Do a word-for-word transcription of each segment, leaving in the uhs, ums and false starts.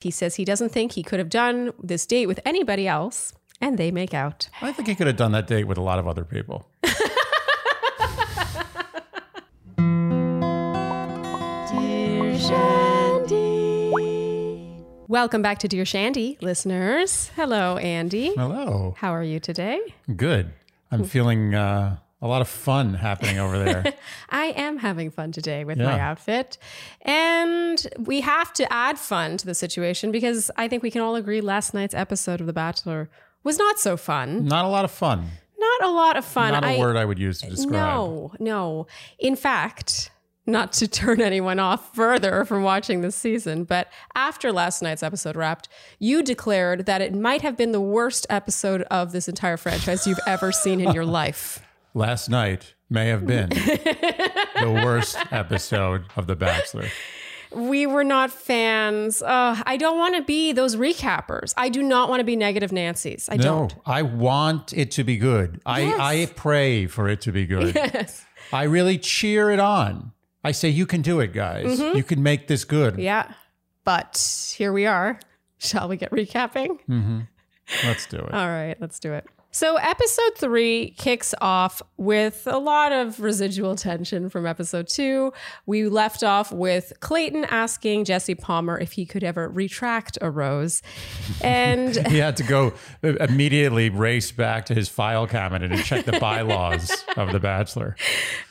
He says he doesn't think he could have done this date with anybody else, and they make out. I think he could have done that date with a lot of other people. Dear Shandy. Welcome back to Dear Shandy, listeners. Hello, Andy. Hello. How are you today? Good. I'm feeling uh, a lot of fun happening over there. I am having fun today with yeah. my outfit. And we have to add fun to the situation because I think we can all agree last night's episode of The Bachelor was not so fun. Not a lot of fun. Not a lot of fun. Not a I, word I would use to describe. No, no. In fact, not to turn anyone off further from watching this season, but after last night's episode wrapped, you declared that it might have been the worst episode of this entire franchise you've ever seen in your life. Last night may have been the worst episode of The Bachelor. We were not fans. Uh, I don't want to be those recappers. I do not want to be negative Nancy's. I no, don't. I want it to be good. Yes. I, I pray for it to be good. Yes. I really cheer it on. I say, you can do it, guys. Mm-hmm. You can make this good. Yeah. But here we are. Shall we get recapping? Mm-hmm. Let's do it. All right. Let's do it. So episode three kicks off with a lot of residual tension from episode two. We left off with Clayton asking Jesse Palmer if he could ever retract a rose. And he had to go immediately race back to his file cabinet and check the bylaws of The Bachelor.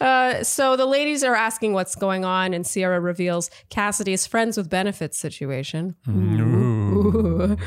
Uh, so the ladies are asking what's going on, and Sierra reveals Cassidy's friends with benefits situation. Ooh. Ooh.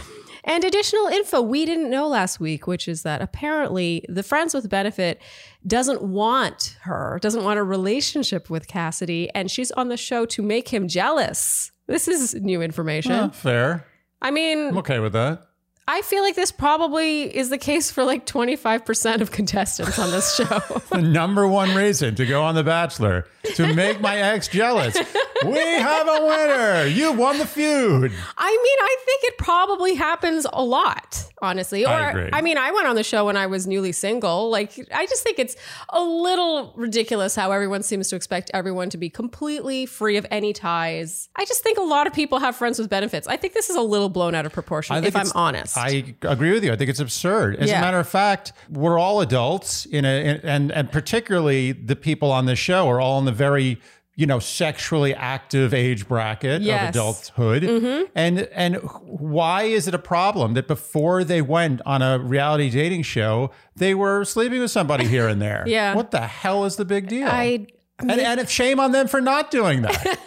And additional info we didn't know last week, which is that apparently the Friends with Benefit doesn't want her, doesn't want a relationship with Cassidy, and she's on the show to make him jealous. This is new information. Well, fair. I mean... I'm okay with that. I feel like this probably is the case for like twenty-five percent of contestants on this show. The number one reason to go on The Bachelor, to make my ex jealous. We have a winner. You won the feud. I mean, I think it probably happens a lot, honestly. Or, I agree. I mean, I went on the show when I was newly single. Like, I just think it's a little ridiculous how everyone seems to expect everyone to be completely free of any ties. I just think a lot of people have friends with benefits. I think this is a little blown out of proportion, if I'm honest. I agree with you. I think it's absurd. As yeah. a matter of fact, we're all adults, in a, in, and and particularly the people on this show are all in the very... you know, sexually active age bracket yes. of adulthood. Mm-hmm. And and why is it a problem that before they went on a reality dating show, they were sleeping with somebody here and there? Yeah. What the hell is the big deal? I And, and shame on them for not doing that.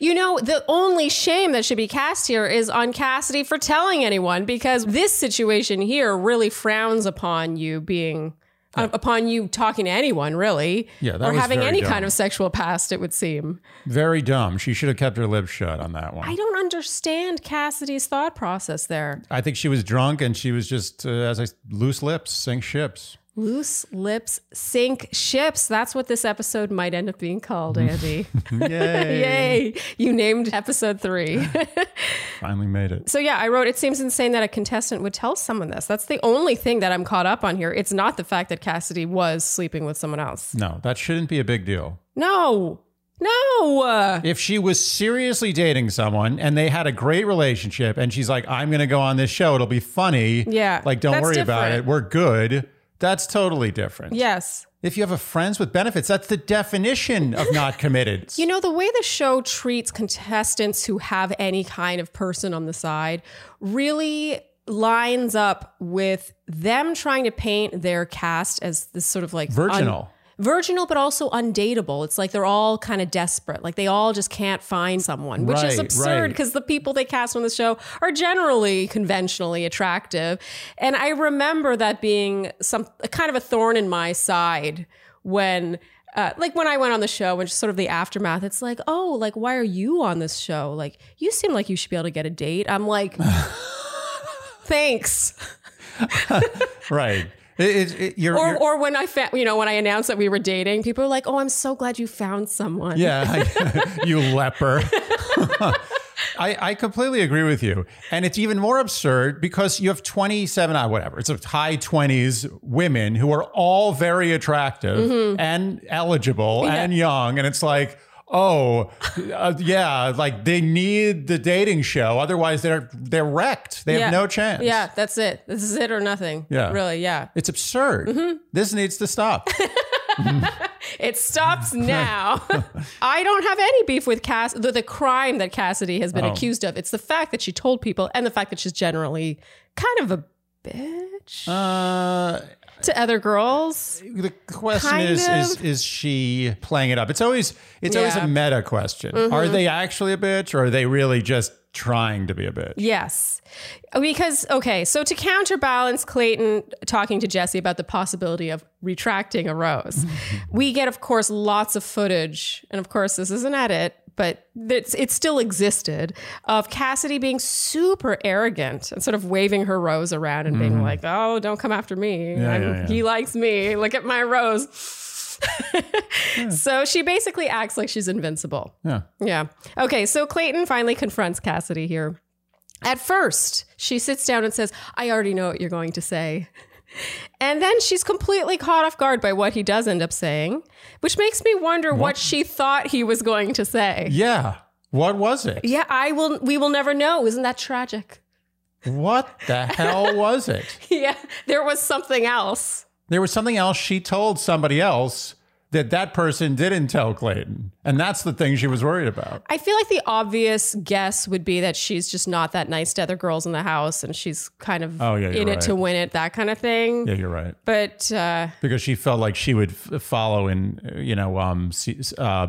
You know, the only shame that should be cast here is on Cassidy for telling anyone, because this situation here really frowns upon you being... Uh, upon you talking to anyone, really, yeah, that or having any dumb. kind of sexual past, it would seem. Very dumb. She should have kept her lips shut on that one. I don't understand Cassidy's thought process there. I think she was drunk and she was just, uh, as I loose lips, sink ships. Loose lips, sink ships. That's what this episode might end up being called, Andy. Yay. Yay. You named episode three. Finally made it. So yeah, I wrote, it seems insane that a contestant would tell someone this. That's the only thing that I'm caught up on here. It's not the fact that Cassidy was sleeping with someone else. No, that shouldn't be a big deal. No. No. If she was seriously dating someone and they had a great relationship and she's like, I'm going to go on this show. It'll be funny. Yeah. Like, don't worry different. about it. We're good. That's totally different. Yes. If you have a friends with benefits, that's the definition of not committed. You know, the way the show treats contestants who have any kind of person on the side really lines up with them trying to paint their cast as this sort of like... Virginal. Un- virginal, but also undateable. It's like they're all kind of desperate. Like they all just can't find someone, which right, is absurd because right. the people they cast on the show are generally conventionally attractive. And I remember that being some kind of a thorn in my side when... Uh, like when I went on the show and just sort of the aftermath, it's like, oh, like, why are you on this show? Like, you seem like you should be able to get a date. I'm like, thanks. Right. It, it, it, you're, or, you're, or when I, fa- you know, when I announced that we were dating, people were like, "Oh, I'm so glad you found someone." Yeah, you leper. I, I completely agree with you, and it's even more absurd because you have twenty-seven, uh, whatever, it's a high twenties women who are all very attractive mm-hmm. and eligible yeah. and young, and it's like, oh, uh, yeah, like they need the dating show. Otherwise, they're they're wrecked. They yeah. have no chance. Yeah, that's it. This is it or nothing. Yeah. Really, yeah. It's absurd. Mm-hmm. This needs to stop. It stops now. I don't have any beef with Cass. The, the crime that Cassidy has been oh. accused of. It's the fact that she told people and the fact that she's generally kind of a bitch uh, to other girls. The question is, is, is she playing it up? It's always, it's yeah. always a meta question. Mm-hmm. Are they actually a bitch or are they really just trying to be a bitch? Yes. Because, okay, so to counterbalance Clayton talking to Jesse about the possibility of retracting a rose, we get, of course, lots of footage. And of course, this is an edit, but it's, it still existed, of Cassidy being super arrogant and sort of waving her rose around and mm-hmm. being like, oh, don't come after me. Yeah, yeah, yeah. He likes me. Look at my rose. yeah. So she basically acts like she's invincible. Yeah. Yeah. Okay. So Clayton finally confronts Cassidy here. At first, she sits down and says, I already know what you're going to say. And then she's completely caught off guard by what he does end up saying, which makes me wonder what, what she thought he was going to say. Yeah. What was it? Yeah. I will. We will never know. Isn't that tragic? What the hell was it? Yeah. There was something else. There was something else she told somebody else that that person didn't tell Clayton. And that's the thing she was worried about. I feel like the obvious guess would be that she's just not that nice to other girls in the house. And she's kind of oh, yeah, in right. it to win it, that kind of thing. Yeah, you're right. But uh, because she felt like she would f- follow in, you know, um, uh,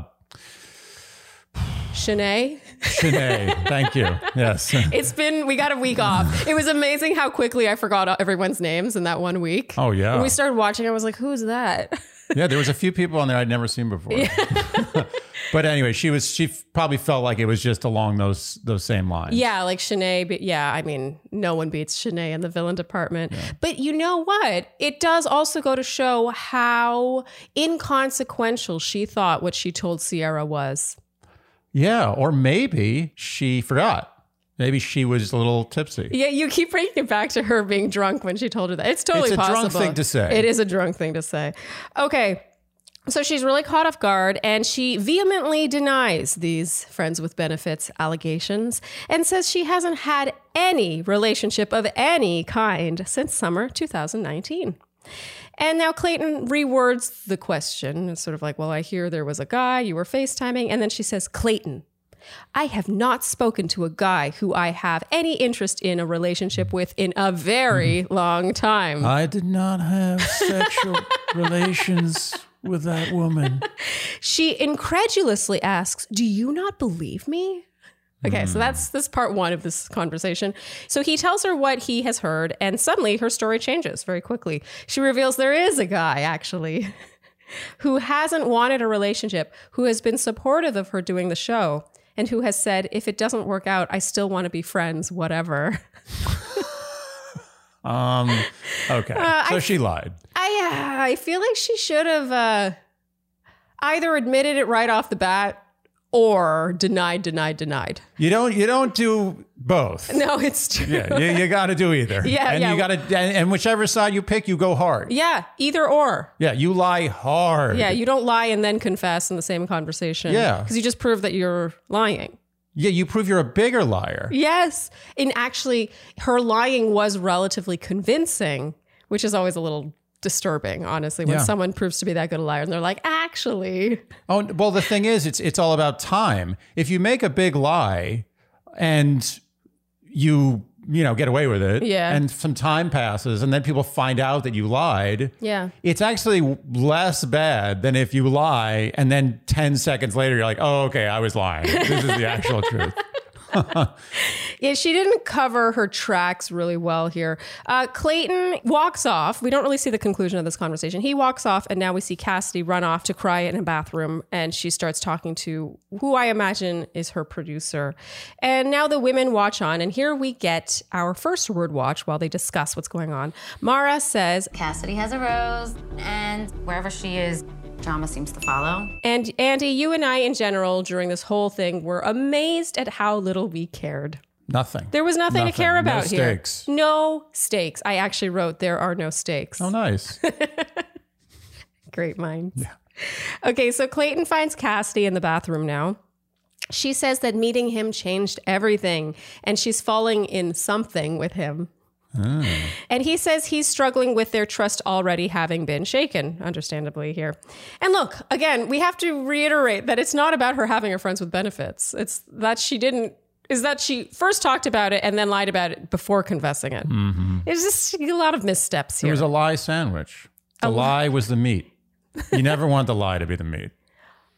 Shanae. Shanae, thank you. Yes. It's been, we got a week off. It was amazing how quickly I forgot everyone's names in that one week. Oh, yeah. When we started watching, I was like, who's that? Yeah, there was a few people on there I'd never seen before. Yeah. But anyway, she was, she probably felt like it was just along those those same lines. Yeah, like Shanae. Be- yeah, I mean, no one beats Shanae in the villain department. Yeah. But you know what? It does also go to show how inconsequential she thought what she told Sierra was. Yeah, or maybe she forgot. Maybe she was a little tipsy. Yeah, you keep bringing it back to her being drunk when she told her that. It's totally possible. It's a possible. drunk thing to say. It is a drunk thing to say. Okay, so she's really caught off guard, and she vehemently denies these friends with benefits allegations and says she hasn't had any relationship of any kind since summer two thousand nineteen. And now Clayton rewords the question. It's sort of like, well, I hear there was a guy, you were FaceTiming. And then she says, Clayton, I have not spoken to a guy who I have any interest in a relationship with in a very mm. long time. I did not have sexual relations with that woman. She incredulously asks, do you not believe me? Okay, so that's this part one of this conversation. So he tells her what he has heard, and suddenly her story changes very quickly. She reveals there is a guy, actually, who hasn't wanted a relationship, who has been supportive of her doing the show, and who has said, if it doesn't work out, I still want to be friends, whatever. um. Okay, uh, so I, she lied. I, uh, I feel like she should have uh, either admitted it right off the bat, or denied, denied, denied. You don't, you don't do both. No, it's true. Yeah, you, you got to do either. Yeah, and yeah. you got to, and, and whichever side you pick, you go hard. Yeah, either or. Yeah, you lie hard. Yeah, you don't lie and then confess in the same conversation. Yeah, because you just prove that you're lying. Yeah, you prove you're a bigger liar. Yes, and actually, her lying was relatively convincing, which is always a little disturbing, honestly, when yeah. someone proves to be that good a liar and they're like, actually. Oh, well, the thing is, it's it's all about time. If you make a big lie and you, you know, get away with it yeah. and some time passes and then people find out that you lied, yeah, it's actually less bad than if you lie and then ten seconds later, you're like, oh, okay, I was lying. This is the actual truth. Yeah, she didn't cover her tracks really well here. Uh, Clayton walks off. We don't really see the conclusion of this conversation. He walks off, and now we see Cassidy run off to cry in a bathroom, and she starts talking to who I imagine is her producer. And now the women watch on, and here we get our first word watch while they discuss what's going on. Mara says, Cassidy has a rose, and wherever she is, drama seems to follow. And Andy, you and I in general during this whole thing were amazed at how little we cared. Nothing. There was nothing, nothing. to care about no here. No stakes. No stakes. I actually wrote, there are no stakes. Oh, nice. Great minds. Yeah. Okay, so Clayton finds Cassidy in the bathroom now. She says that meeting him changed everything, and she's falling in something with him. Oh. And he says he's struggling with their trust already having been shaken, understandably here. And look, again, we have to reiterate that it's not about her having her friends with benefits. It's that she didn't, is that she first talked about it and then lied about it before confessing it. Mm-hmm. It's just a lot of missteps here. It was a lie sandwich. The a lie li- was the meat. You never want the lie to be the meat.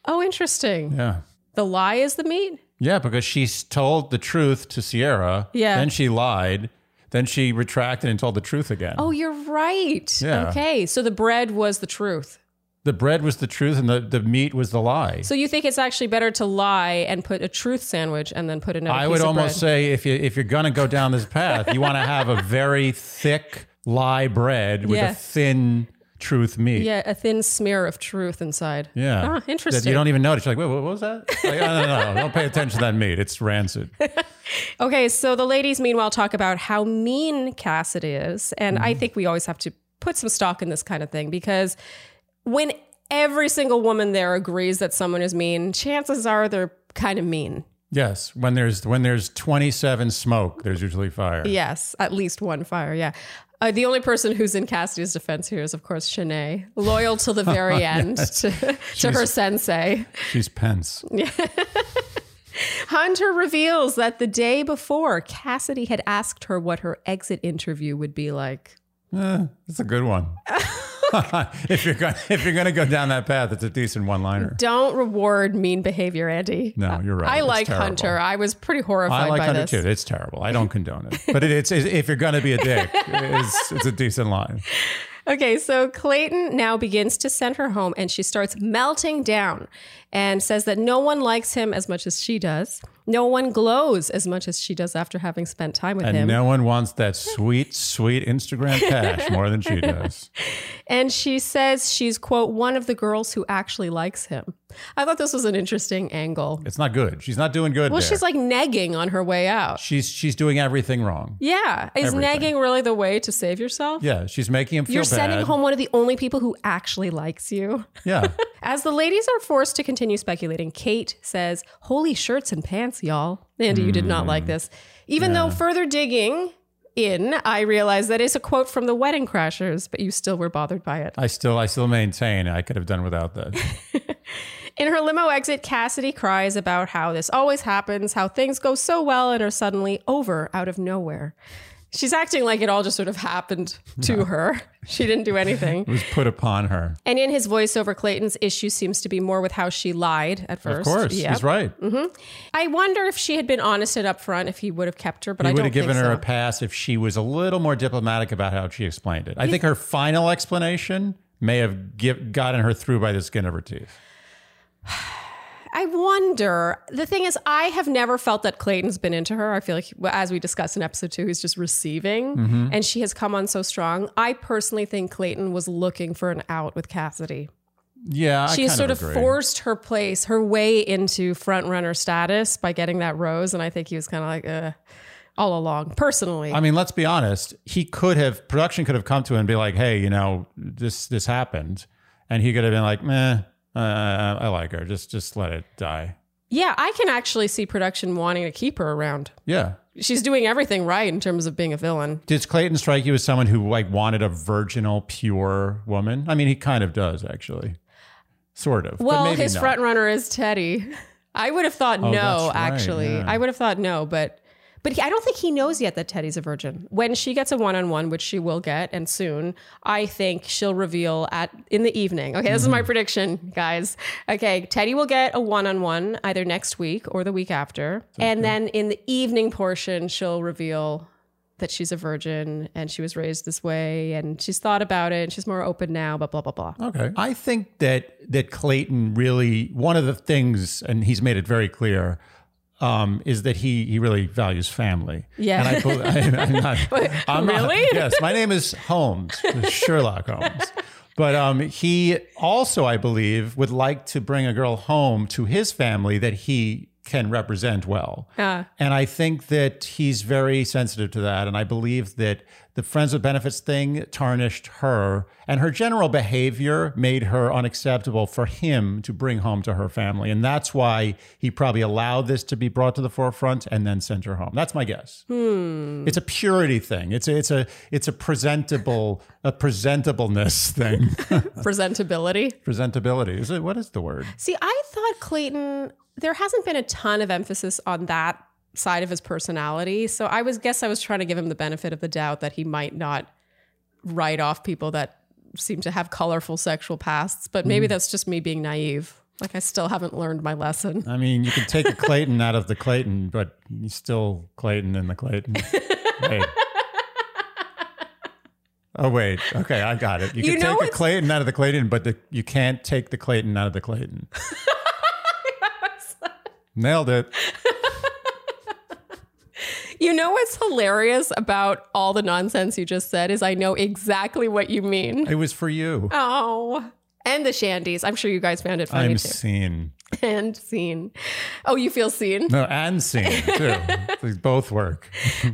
Oh, interesting. Yeah. The lie is the meat? Yeah, because she told the truth to Sierra. Yeah. Then she lied. Then she retracted and told the truth again. Oh, you're right. Yeah. Okay. So the bread was the truth. The bread was the truth and the, the meat was the lie. So you think it's actually better to lie and put a truth sandwich and then put another I piece would of almost bread. Say if, you, if you're going to go down this path, you want to have a very thick lie bread with yeah. a thin truth meat. Yeah, a thin smear of truth inside. Yeah. Ah, interesting. That you don't even notice. You're like, wait, what was that? Like, no, no, no. Don't pay attention to that meat. It's rancid. Okay, so the ladies, meanwhile, talk about how mean Cassidy is. And mm-hmm. I think we always have to put some stock in this kind of thing, because when every single woman there agrees that someone is mean, chances are they're kind of mean. Yes. When there's when there's twenty-seven smoke, there's usually fire. Yes. At least one fire. Yeah. Uh, the only person who's in Cassidy's defense here is, of course, Shanae, loyal to the very end yes. to, to her sensei. She's Pence. Yeah. Hunter reveals that the day before, Cassidy had asked her what her exit interview would be like. Eh, that's a good one. if you're going, if you're going to go down that path, it's a decent one-liner. Don't reward mean behavior, Andy. No, you're right. I it's like terrible. Hunter. I was pretty horrified I like by Hunter this. Too. It's terrible. I don't condone it. But it, it's, it's if you're going to be a dick, it's, it's a decent line. Okay, so Clayton now begins to send her home, and she starts melting down and says that no one likes him as much as she does. No one glows as much as she does after having spent time with and him. And no one wants that sweet, sweet Instagram cash more than she does. And she says she's, quote, one of the girls who actually likes him. I thought this was an interesting angle. It's not good. She's not doing good. Well, there. She's like negging on her way out. She's she's doing everything wrong. Yeah. Is everything. Negging really the way to save yourself? Yeah. She's making him feel You're bad. You're sending home one of the only people who actually likes you. Yeah. As the ladies are forced to continue speculating, Kate says, holy shirts and pants, y'all. Andy, mm. you did not like this. Even yeah. though further digging in, I realize that is a quote from the Wedding Crashers, but you still were bothered by it. I still, I still maintain I could have done without that. In her limo exit, Cassidy cries about how this always happens, how things go so well and are suddenly over out of nowhere. She's acting like it all just sort of happened to no. her. She didn't do anything. It was put upon her. And in his voiceover, Clayton's issue seems to be more with how she lied at first. Of course. Yep. He's right. Mm-hmm. I wonder if she had been honest and upfront, if he would have kept her, but he I don't think so. He would have given her a pass if she was a little more diplomatic about how she explained it. I think her final explanation may have give, gotten her through by the skin of her teeth. I wonder. The thing is, I have never felt that Clayton's been into her. I feel like, as we discussed in episode two, he's just receiving, mm-hmm. and she has come on so strong. I personally think Clayton was looking for an out with Cassidy. Yeah, she I kind sort of, of forced her place, her way into front runner status by getting that rose, and I think he was kind of like, uh, all along. Personally, I mean, let's be honest. He could have production could have come to him and be like, "Hey, you know, this this happened," and he could have been like, "Meh." Uh, I like her. Just just let it die. Yeah, I can actually see production wanting to keep her around. Yeah. She's doing everything right in terms of being a villain. Did Clayton strike you as someone who like wanted a virginal, pure woman? I mean, he kind of does, actually. Sort of. Well, but maybe his not. Front runner is Teddy. I would have thought oh, no, right, actually. Yeah. I would have thought no, but but he, I don't think he knows yet that Teddy's a virgin. When she gets a one-on-one, which she will get, and soon, I think she'll reveal at in the evening. Okay, this mm-hmm. is my prediction, guys. Okay, Teddy will get a one-on-one either next week or the week after. Sounds and good. Then in the evening portion, she'll reveal that she's a virgin and she was raised this way and she's thought about it and she's more open now, but blah, blah, blah. Okay. I think that that Clayton really, one of the things, and he's made it very clear, Um, is that he he really values family. Yeah. And I, I, I'm not, Wait, I'm really? Not, yes. My name is Holmes, Sherlock Holmes. But um, he also, I believe, would like to bring a girl home to his family that he can represent well. Uh. And I think that he's very sensitive to that. And I believe that the Friends with Benefits thing tarnished her, and her general behavior made her unacceptable for him to bring home to her family. And that's why he probably allowed this to be brought to the forefront and then sent her home. That's my guess. Hmm. It's a purity thing. It's a, it's a, it's a presentable, a presentableness thing. Presentability. Presentability. Is it, what is the word? See, I thought Clayton... there hasn't been a ton of emphasis on that side of his personality. So I was guess I was trying to give him the benefit of the doubt that he might not write off people that seem to have colorful sexual pasts. But maybe mm. that's just me being naive. Like, I still haven't learned my lesson. I mean, you can take a Clayton out of the Clayton, but he's still Clayton in the Clayton. Hey. Oh, wait. Okay, I got it. You, you can take what's... a Clayton out of the Clayton, but the, you can't take the Clayton out of the Clayton. Nailed it. You know what's hilarious about all the nonsense you just said is I know exactly what you mean. It was for you. Oh. And the Shandies. I'm sure you guys found it funny, I'm too. I'm seen. And seen. Oh, you feel seen? No, and seen, too. These both work.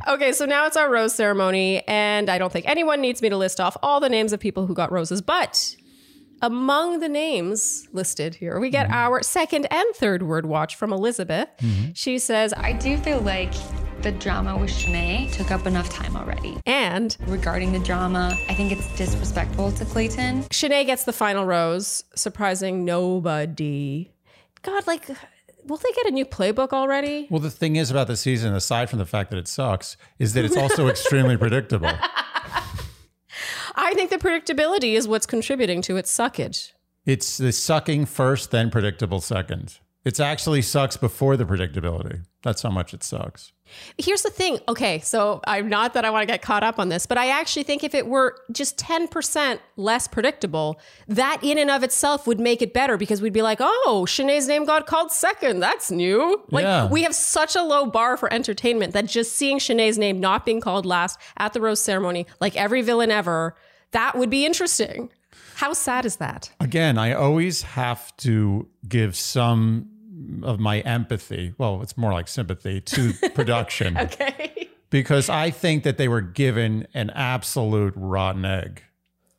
Okay, so now it's our rose ceremony, and I don't think anyone needs me to list off all the names of people who got roses, but... among the names listed here, we get mm-hmm. our second and third word watch from Elizabeth. Mm-hmm. She says, I do feel like the drama with Shanae took up enough time already. And regarding the drama, I think it's disrespectful to Clayton. Shanae gets the final rose, surprising nobody. God, like... will they get a new playbook already? Well, the thing is about the season, aside from the fact that it sucks, is that it's also extremely predictable. I think the predictability is what's contributing to its suckage. It's the sucking first, then predictable second. It actually sucks before the predictability. That's how much it sucks. Here's the thing. Okay, so I'm not that I want to get caught up on this, but I actually think if it were just ten percent less predictable, that in and of itself would make it better, because we'd be like, oh, Shanae's name got called second. That's new. Like, yeah. We have such a low bar for entertainment that just seeing Shanae's name not being called last at the rose ceremony, like every villain ever, that would be interesting. How sad is that? Again, I always have to give some... of my empathy, well, it's more like sympathy, to production. Okay. Because I think that they were given an absolute rotten egg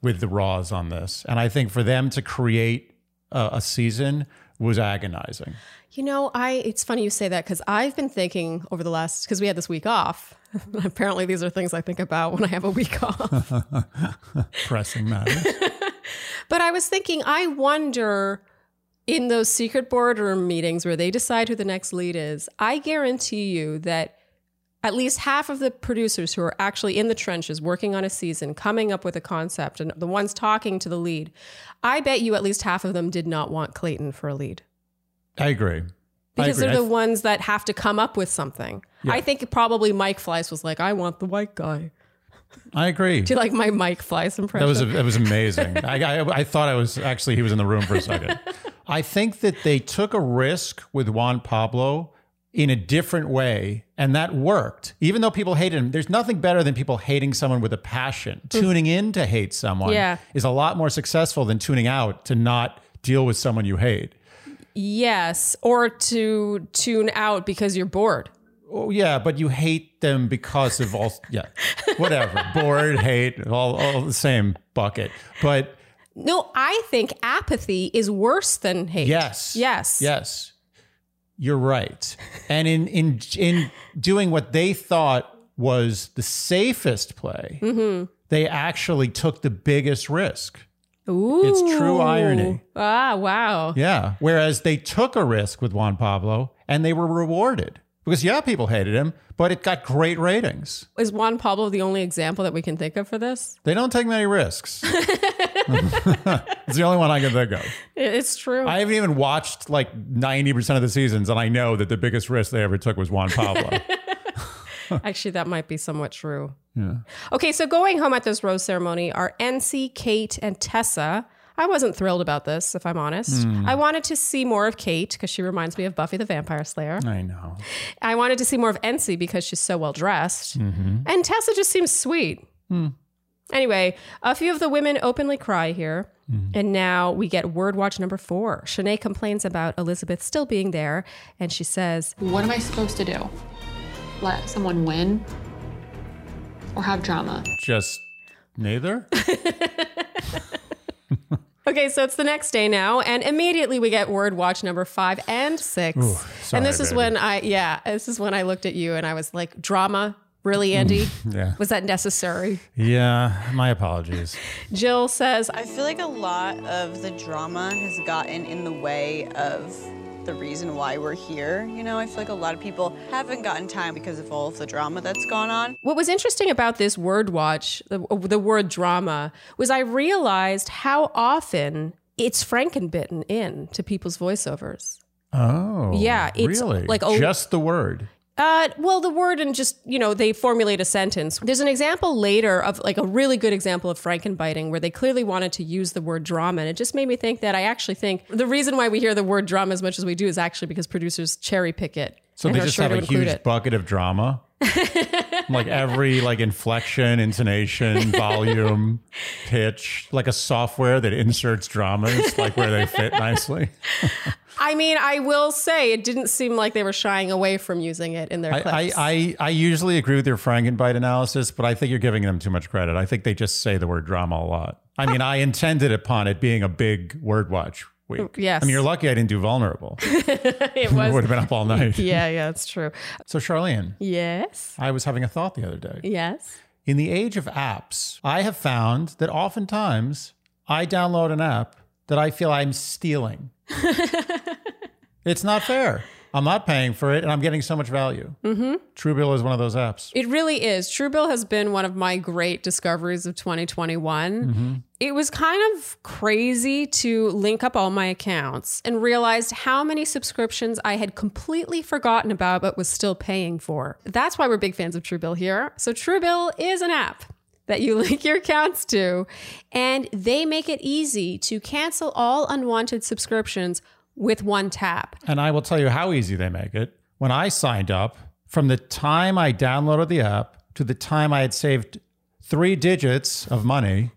with the Raws on this. And I think for them to create a, a season was agonizing. You know, I it's funny you say that, because I've been thinking over the last, because we had this week off. Apparently these are things I think about when I have a week off. Pressing matters. But I was thinking, I wonder... in those secret boardroom meetings where they decide who the next lead is, I guarantee you that at least half of the producers who are actually in the trenches working on a season, coming up with a concept, and the ones talking to the lead, I bet you at least half of them did not want Clayton for a lead. I agree. Because I agree. They're the ones that have to come up with something. Yeah. I think probably Mike Fleiss was like, I want the white guy. I agree. Do you like my Mike Fleiss impression? That was, that was amazing. I, I, I thought I was actually, he was in the room for a second. I think that they took a risk with Juan Pablo in a different way, and that worked. Even though people hated him, there's nothing better than people hating someone with a passion. Mm. Tuning in to hate someone yeah. is a lot more successful than tuning out to not deal with someone you hate. Yes, or to tune out because you're bored. Oh, yeah, but you hate them because of all, yeah, whatever. Bored, hate, all, all the same bucket. But... no, I think apathy is worse than hate. Yes. Yes. Yes. You're right. And in in in doing what they thought was the safest play, mm-hmm. they actually took the biggest risk. Ooh. It's true irony. Ah, wow. Yeah. Whereas they took a risk with Juan Pablo and they were rewarded. Because, yeah, people hated him, but it got great ratings. Is Juan Pablo the only example that we can think of for this? They don't take many risks. It's the only one I can think of. It's true. I haven't even watched like ninety percent of the seasons, and I know that the biggest risk they ever took was Juan Pablo. Actually, that might be somewhat true. Yeah. Okay, so going home at this rose ceremony are N C, Kate, and Tessa. I wasn't thrilled about this, if I'm honest. Mm. I wanted to see more of Kate because she reminds me of Buffy the Vampire Slayer. I know. I wanted to see more of N C because she's so well dressed. Mm-hmm. And Tessa just seems sweet. Mm. Anyway, a few of the women openly cry here. Mm-hmm. And now we get word watch number four. Shanae complains about Elizabeth still being there. And she says, what am I supposed to do? Let someone win or have drama? Just neither. Okay, so it's the next day now, and immediately we get word watch number five and six. Ooh, sorry, and this is baby. when I, yeah, this is when I looked at you and I was like, drama? Really, Andy? Yeah. Was that necessary? Yeah, my apologies. Jill says, I feel like a lot of the drama has gotten in the way of the reason why we're here. You know, I feel like a lot of people haven't gotten time because of all of the drama that's gone on. What was interesting about this word watch, the, the word drama, was I realized how often it's Frankenbitten in to people's voiceovers. Oh, yeah, it's really? Like a, just the word. Uh, well, the word and just, you know, they formulate a sentence. There's an example later of like a really good example of Frankenbiting where they clearly wanted to use the word drama. And it just made me think that I actually think the reason why we hear the word drama as much as we do is actually because producers cherry pick it. So they just have a huge bucket of drama. Like every like inflection, intonation, volume, pitch, like a software that inserts dramas like where they fit nicely. I mean, I will say it didn't seem like they were shying away from using it in their clips. I, I, I, I usually agree with your Frankenbite analysis, but I think you're giving them too much credit. I think they just say the word drama a lot. I mean, oh. I intended upon it being a big word watch week. Yes. I mean, you're lucky I didn't do vulnerable. It was. Would have been up all night. Yeah, yeah, it's true. So Charlene. Yes? I was having a thought the other day. Yes? In the age of apps, I have found that oftentimes I download an app that I feel I'm stealing. It's not fair. I'm not paying for it, and I'm getting so much value. Mm-hmm. Truebill is one of those apps. It really is. Truebill has been one of my great discoveries of twenty twenty-one. Mm-hmm. It was kind of crazy to link up all my accounts and realized how many subscriptions I had completely forgotten about but was still paying for. That's why we're big fans of Truebill here. So Truebill is an app that you link your accounts to, and they make it easy to cancel all unwanted subscriptions with one tap. And I will tell you how easy they make it. When I signed up, from the time I downloaded the app to the time I had saved three digits of money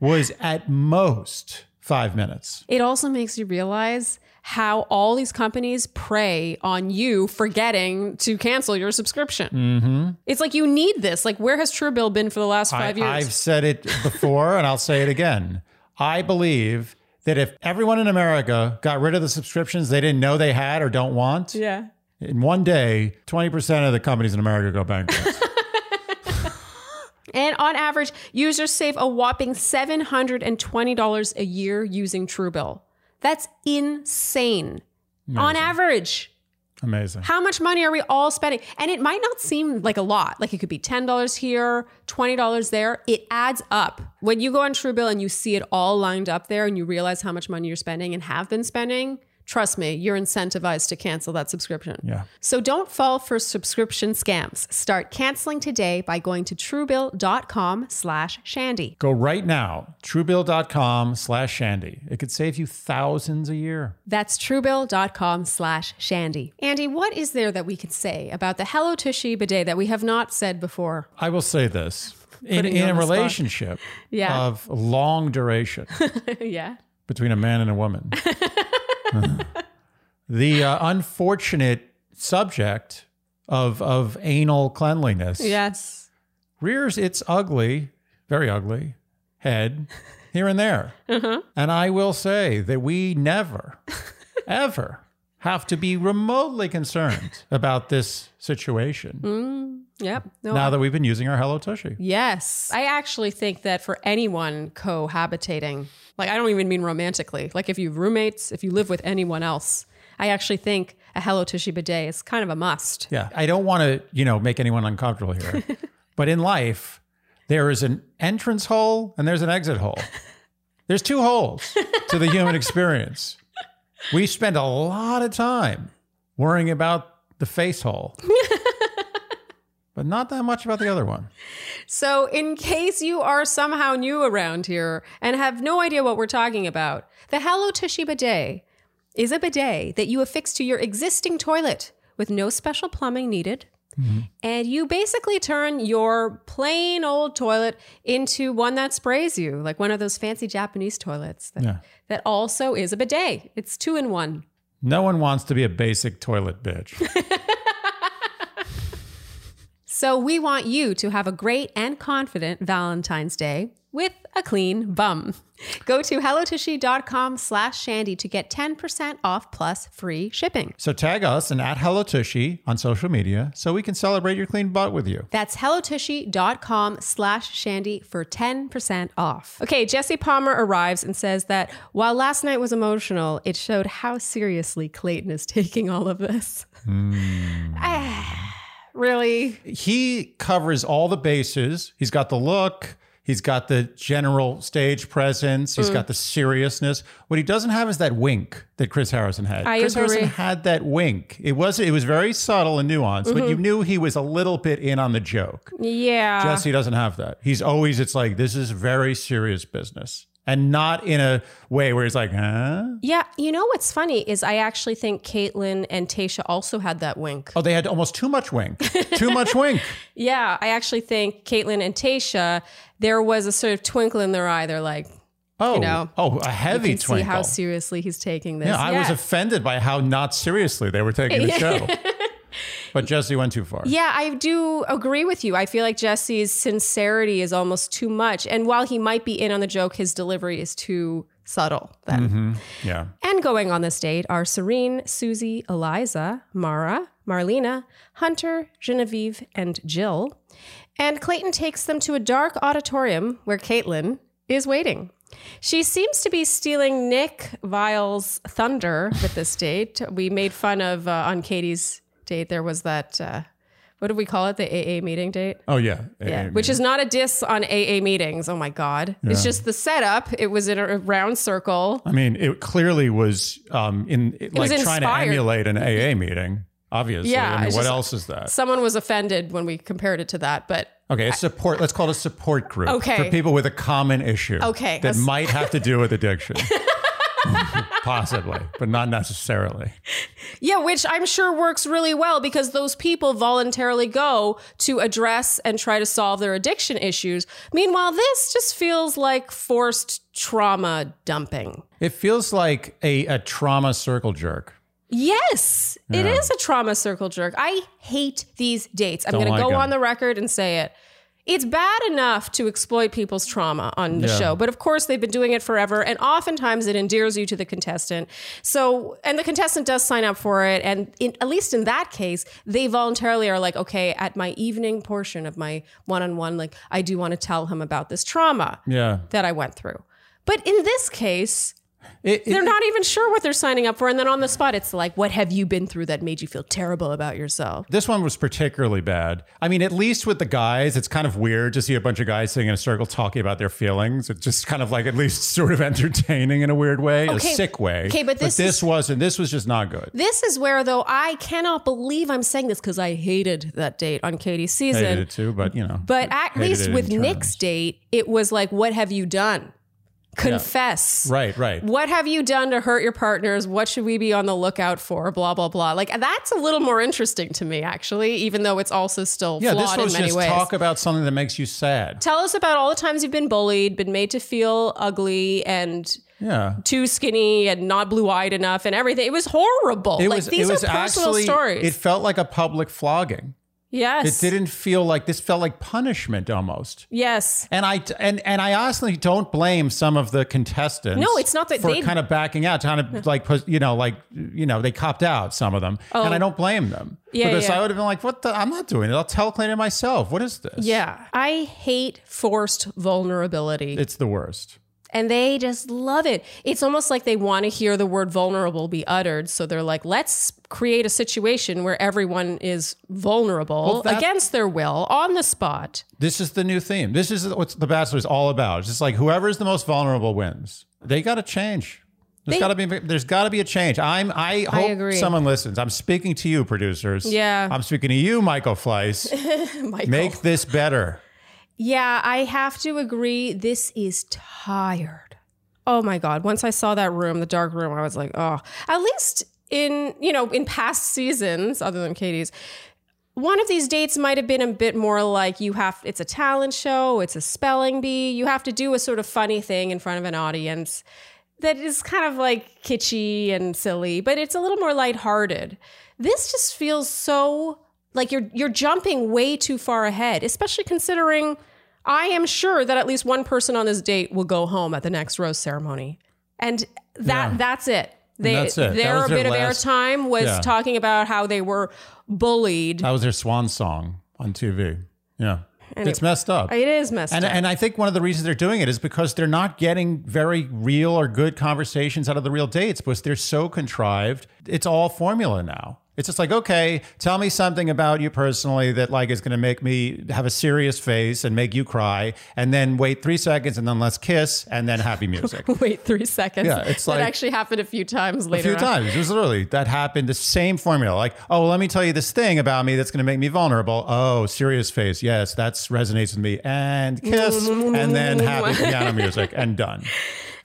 was at most five minutes. It also makes you realize how all these companies prey on you forgetting to cancel your subscription. Mm-hmm. It's like, you need this. Like, where has Truebill been for the last five I, years? I've said it before and I'll say it again. I believe that if everyone in America got rid of the subscriptions they didn't know they had or don't want, yeah, in one day, twenty percent of the companies in America go bankrupt. And on average, users save a whopping seven hundred twenty dollars a year using Truebill. That's insane. Amazing. On average. Amazing. How much money are we all spending? And it might not seem like a lot. Like, it could be ten dollars here, twenty dollars there. It adds up. When you go on Truebill and you see it all lined up there and you realize how much money you're spending and have been spending, trust me, you're incentivized to cancel that subscription. Yeah. So don't fall for subscription scams. Start canceling today by going to Truebill dot com slash Shandy. Go right now. Truebill dot com slash Shandy. It could save you thousands a year. That's Truebill dot com slash Shandy. Andy, what is there that we could say about the Hello Tushy bidet that we have not said before? I will say this. In, in a relationship yeah. of long duration yeah. between a man and a woman. The uh, unfortunate subject of of anal cleanliness yes. rears its ugly, very ugly head here and there. Uh-huh. And I will say that we never, ever have to be remotely concerned about this situation. Mm. Yep. No, now that we've been using our Hello Tushy. Yes. I actually think that for anyone cohabitating, like, I don't even mean romantically, like if you have roommates, if you live with anyone else, I actually think a Hello Tushy bidet is kind of a must. Yeah. I don't want to, you know, make anyone uncomfortable here, but in life, there is an entrance hole and there's an exit hole. There's two holes to the human experience. We spend a lot of time worrying about the face hole. But not that much about the other one. So in case you are somehow new around here and have no idea what we're talking about, the Hello Tushy bidet is a bidet that you affix to your existing toilet with no special plumbing needed. Mm-hmm. And you basically turn your plain old toilet into one that sprays you, like one of those fancy Japanese toilets that, yeah. that also is a bidet. It's two in one. No one wants to be a basic toilet bitch. So we want you to have a great and confident Valentine's Day with a clean bum. Go to hello tushy dot com slash shandy to get ten percent off plus free shipping. So tag us and at Hello Tushy on social media so we can celebrate your clean butt with you. That's hello tushy dot com slash shandy for ten percent off. Okay, Jesse Palmer arrives and says that while last night was emotional, it showed how seriously Clayton is taking all of this. Mm. ah, really? He covers all the bases. He's got the look. He's got the general stage presence. He's mm. got the seriousness. What he doesn't have is that wink that Chris Harrison had. I Chris agree. Harrison had that wink. It was it was very subtle and nuanced, mm-hmm. but you knew he was a little bit in on the joke. Yeah. Jesse doesn't have that. He's always, it's like, this is very serious business. And not in a way where it's like, huh? Yeah. You know what's funny is I actually think Caitlyn and Tayshia also had that wink. Oh, they had almost too much wink. Too much wink. Yeah. I actually think Caitlyn and Tayshia, there was a sort of twinkle in their eye. They're like, oh, you know, oh, a heavy you can twinkle. See how seriously he's taking this. Yeah, I yeah. was offended by how not seriously they were taking the show. But Jesse went too far. Yeah, I do agree with you. I feel like Jesse's sincerity is almost too much. And while he might be in on the joke, his delivery is too subtle then. Mm-hmm. Yeah. And going on this date are Serene, Susie, Eliza, Mara, Marlena, Hunter, Genevieve, and Jill. And Clayton takes them to a dark auditorium where Caitlin is waiting. She seems to be stealing Nick Vile's thunder with this date. We made fun of uh, on Katie's date, there was that, uh, what do we call it? The A A meeting date? Oh, yeah. yeah. Which is not a diss on A A meetings. Oh, my God. Yeah. It's just the setup. It was in a round circle. I mean, it clearly was um, in it like was trying to emulate an A A meeting, obviously. Yeah, I mean, what just, else is that? Someone was offended when we compared it to that, but... Okay, a support. I, let's call it a support group okay. for people with a common issue okay, that might have to do with addiction. Possibly, but not necessarily. Yeah, which I'm sure works really well because those people voluntarily go to address and try to solve their addiction issues. Meanwhile, this just feels like forced trauma dumping. It feels like a, a trauma circle jerk. Yes, yeah. It is a trauma circle jerk. I hate these dates. I'm going like to go them. on the record and say it. It's bad enough to exploit people's trauma on the yeah. show, but of course they've been doing it forever, and oftentimes it endears you to the contestant. So, and the contestant does sign up for it, and in, at least in that case, they voluntarily are like, okay, at my evening portion of my one-on-one, like I do want to tell him about this trauma yeah. that I went through. But in this case, it, it, they're not even sure what they're signing up for, and then on the spot it's like, what have you been through that made you feel terrible about yourself? This one was particularly bad. I mean, at least with the guys, it's kind of weird to see a bunch of guys sitting in a circle talking about their feelings. It's just kind of like at least sort of entertaining in a weird way, okay, a sick way. Okay, but this, but this is, wasn't. This was just not good. This is where, though, I cannot believe I'm saying this because I hated that date on Katie's season. I hated it too, but you know. But at least with Nick's date, it was like, what have you done? Confess. Yeah. Right, right. What have you done to hurt your partners? What should we be on the lookout for? Blah, blah, blah. Like, that's a little more interesting to me, actually, even though it's also still yeah, flawed in many just ways. Yeah, talk about something that makes you sad. Tell us about all the times you've been bullied, been made to feel ugly and yeah. too skinny and not blue-eyed enough and everything. It was horrible. It like, was, these it was are personal actually, stories. It felt like a public flogging. Yes. It didn't feel like, this felt like punishment almost. Yes. And I and, and I honestly don't blame some of the contestants. No, it's not that for they... kind of backing out, kind of like, you know, like, you know, they copped out, some of them. Oh. And I don't blame them. Yeah, because yeah. I would have been like, what the, I'm not doing it. I'll tell Clayton myself. What is this? Yeah. I hate forced vulnerability. It's the worst. And they just love it. It's almost like they want to hear the word vulnerable be uttered. So they're like, let's create a situation where everyone is vulnerable well, that, against their will on the spot. This is the new theme. This is what The Bachelor is all about. It's just like whoever is the most vulnerable wins. They got to change. There's got to be there's got to be a change. I'm I hope I agree. Someone listens. I'm speaking to you, producers. Yeah. I'm speaking to you, Michael Fleiss. Michael. Make this better. Yeah, I have to agree. This is tired. Oh my God. Once I saw that room, the dark room, I was like, oh, at least in, you know, in past seasons, other than Katie's, One of these dates might have been a bit more like you have, it's a talent show, it's a spelling bee. You have to do a sort of funny thing in front of an audience that is kind of like kitschy and silly, but it's a little more lighthearted. This just feels so like you're you're jumping way too far ahead, especially considering I am sure that at least one person on this date will go home at the next rose ceremony. And that yeah. that's it. They, that's it. Their that bit their of last, airtime was yeah. talking about how they were bullied. That was their swan song on T V. Yeah. Anyway, it's messed up. It is messed and, up. And I think one of the reasons they're doing it is because they're not getting very real or good conversations out of the real dates because they're so contrived. It's all formula now. It's just like, okay, tell me something about you personally that like is going to make me have a serious face and make you cry, and then wait three seconds, and then let's kiss, and then happy music. Wait three seconds. Yeah, it's that like, actually happened a few times later. A few on. times. It was literally, that happened, the same formula. Like, oh, well, let me tell you this thing about me that's going to make me vulnerable. Oh, serious face. Yes, that resonates with me. And kiss, and then happy piano music, and done.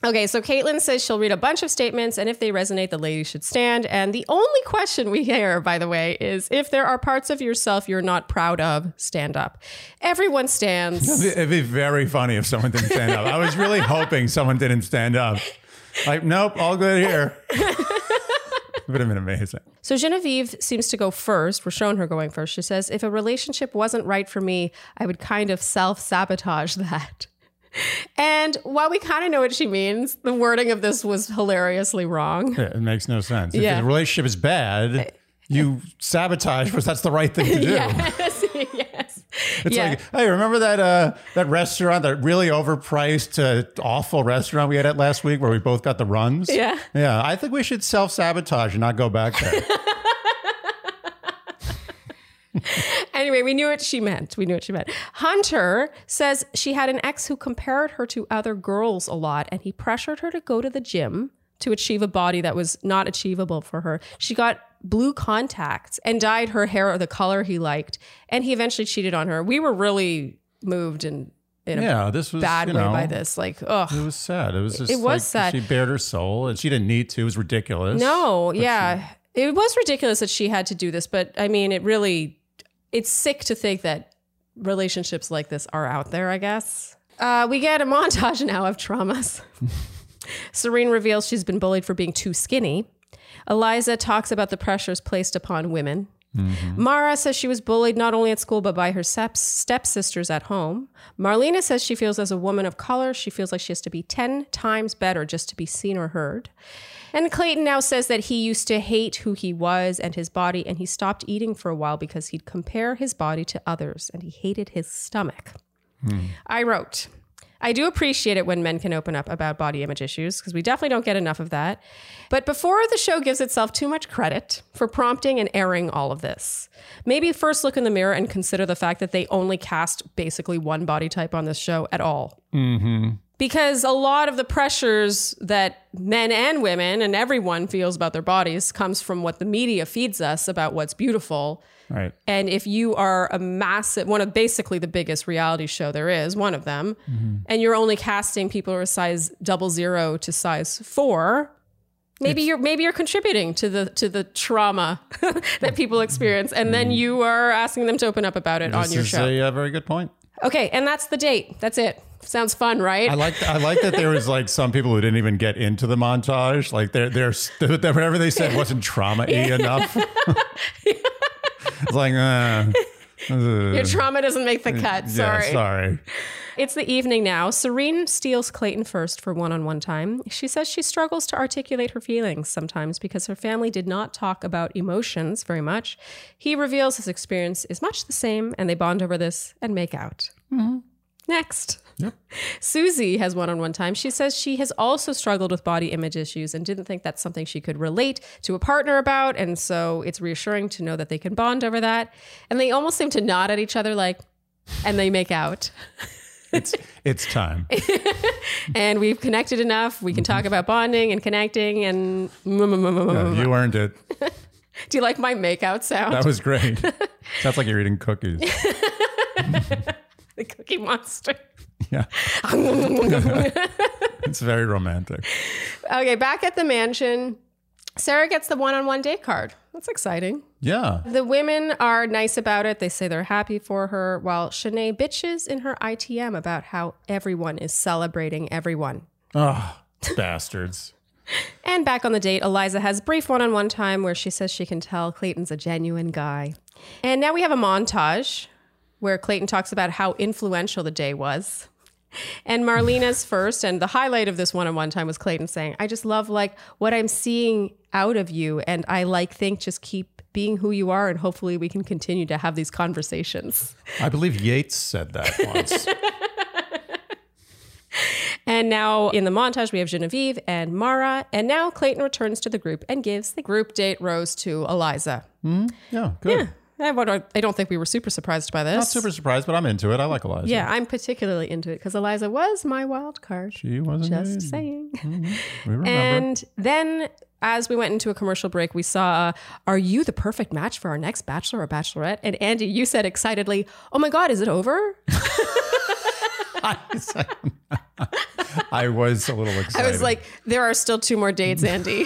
Okay, so Caitlin says she'll read a bunch of statements, and if they resonate, the lady should stand. And the only question we hear, by the way, is if there are parts of yourself you're not proud of, stand up. Everyone stands. It'd be, it'd be very funny if someone didn't stand up. I was really hoping someone didn't stand up. Like, nope, all good here. It would have been amazing. So Genevieve seems to go first. We're showing her going first. She says, if a relationship wasn't right for me, I would kind of self-sabotage that. And while we kind of know what she means, the wording of this was hilariously wrong. Yeah, it makes no sense. Yeah. If the relationship is bad, you sabotage because that's the right thing to do. Yes, yes. It's yeah. like, hey, remember that uh, that restaurant, that really overpriced, uh, awful restaurant we had at last week where we both got the runs? Yeah. Yeah, I think we should self-sabotage and not go back there. Anyway, we knew what she meant. We knew what she meant. Hunter says she had an ex who compared her to other girls a lot, and he pressured her to go to the gym to achieve a body that was not achievable for her. She got blue contacts and dyed her hair the color he liked, and he eventually cheated on her. We were really moved and in yeah, a this was, bad you know, way by this. Like, ugh. It was sad. It was just it was like sad. She bared her soul, and she didn't need to. It was ridiculous. No, yeah. She, it was ridiculous that she had to do this, but I mean, it really... It's sick to think that relationships like this are out there, I guess. Uh, we get a montage now of traumas. Serene reveals she's been bullied for being too skinny. Eliza talks about the pressures placed upon women. Mm-hmm. Mara says she was bullied not only at school, but by her step- stepsisters at home. Marlena says she feels as a woman of color, she feels like she has to be ten times better just to be seen or heard. And Clayton now says that he used to hate who he was and his body, and he stopped eating for a while because he'd compare his body to others, and he hated his stomach. Hmm. I wrote, I do appreciate it when men can open up about body image issues, because we definitely don't get enough of that. But before the show gives itself too much credit for prompting and airing all of this, maybe first look in the mirror and consider the fact that they only cast basically one body type on this show at all. Mm-hmm. Because a lot of the pressures that men and women and everyone feels about their bodies comes from what the media feeds us about what's beautiful. Right. And if you are a massive, one of basically the biggest reality show there is, one of them, mm-hmm. and you're only casting people who are size double zero to size four, maybe it's, you're maybe you're contributing to the to the trauma that people experience. And then you are asking them to open up about it this on your show. This is a very good point. Okay. And that's the date. That's it. Sounds fun, right? I like I like that there was like some people who didn't even get into the montage. Like they're they're, they're whatever they said wasn't trauma-y yeah. enough. It's like uh, uh, your trauma doesn't make the cut. Sorry, yeah, sorry. It's the evening now. Serene steals Clayton first for one-on-one time. She says she struggles to articulate her feelings sometimes because her family did not talk about emotions very much. He reveals his experience is much the same, and they bond over this and make out. Mm-hmm. Next. Yep. Susie has one-on-one time. She says she has also struggled with body image issues and didn't think that's something she could relate to a partner about. And so it's reassuring to know that they can bond over that. And they almost seem to nod at each other like, and they make out. It's it's time. And we've connected enough. We can talk about bonding and connecting and... Yeah, you earned it. Do you like my make-out sound? That was great. Sounds like you're eating cookies. The Cookie Monster. Yeah. It's very romantic. Okay, back at the mansion, Sarah gets the one-on-one date card That's exciting. Yeah. The women are nice about it. They say they're happy for her, while Shanae bitches in her I T M about how everyone is celebrating everyone. Oh, bastards. And back on the date, Eliza has brief one-on-one time where she says she can tell Clayton's a genuine guy. And now we have a montage where Clayton talks about how influential the day was. And Marlena's first, and the highlight of this one-on-one time was Clayton saying, I just love like what I'm seeing out of you. And I like think just keep being who you are. And hopefully we can continue to have these conversations. I believe Yeats said that once. And now in the montage, we have Genevieve and Mara. And now Clayton returns to the group and gives the group date rose to Eliza. Mm, yeah, good. Yeah. I don't think we were super surprised by this. Not super surprised, but I'm into it. I like Eliza. Yeah, I'm particularly into it because Eliza was my wild card. She wasn't. Just good. Saying. Mm-hmm. We remember. And then as we went into a commercial break, we saw, uh, are you the perfect match for our next bachelor or bachelorette? And Andy, you said excitedly, oh my God, is it over? I, was, I was a little excited. I was like, there are still two more dates, Andy.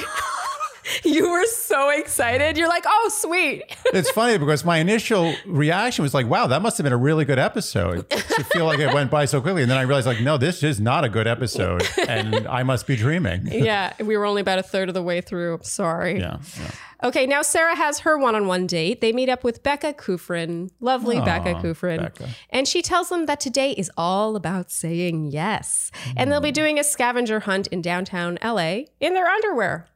You were so excited. You're like, oh, sweet. It's funny because my initial reaction was like, wow, that must have been a really good episode. To feel like it went by so quickly. And then I realized like, no, this is not a good episode. And I must be dreaming. Yeah. We were only about a third of the way through. I'm sorry. Yeah. yeah. Okay. Now Sarah has her one-on-one date. They meet up with Becca Kufrin. Lovely Aww, Becca Kufrin. Becca. And she tells them that today is all about saying yes. Mm. And they'll be doing a scavenger hunt in downtown L A in their underwear.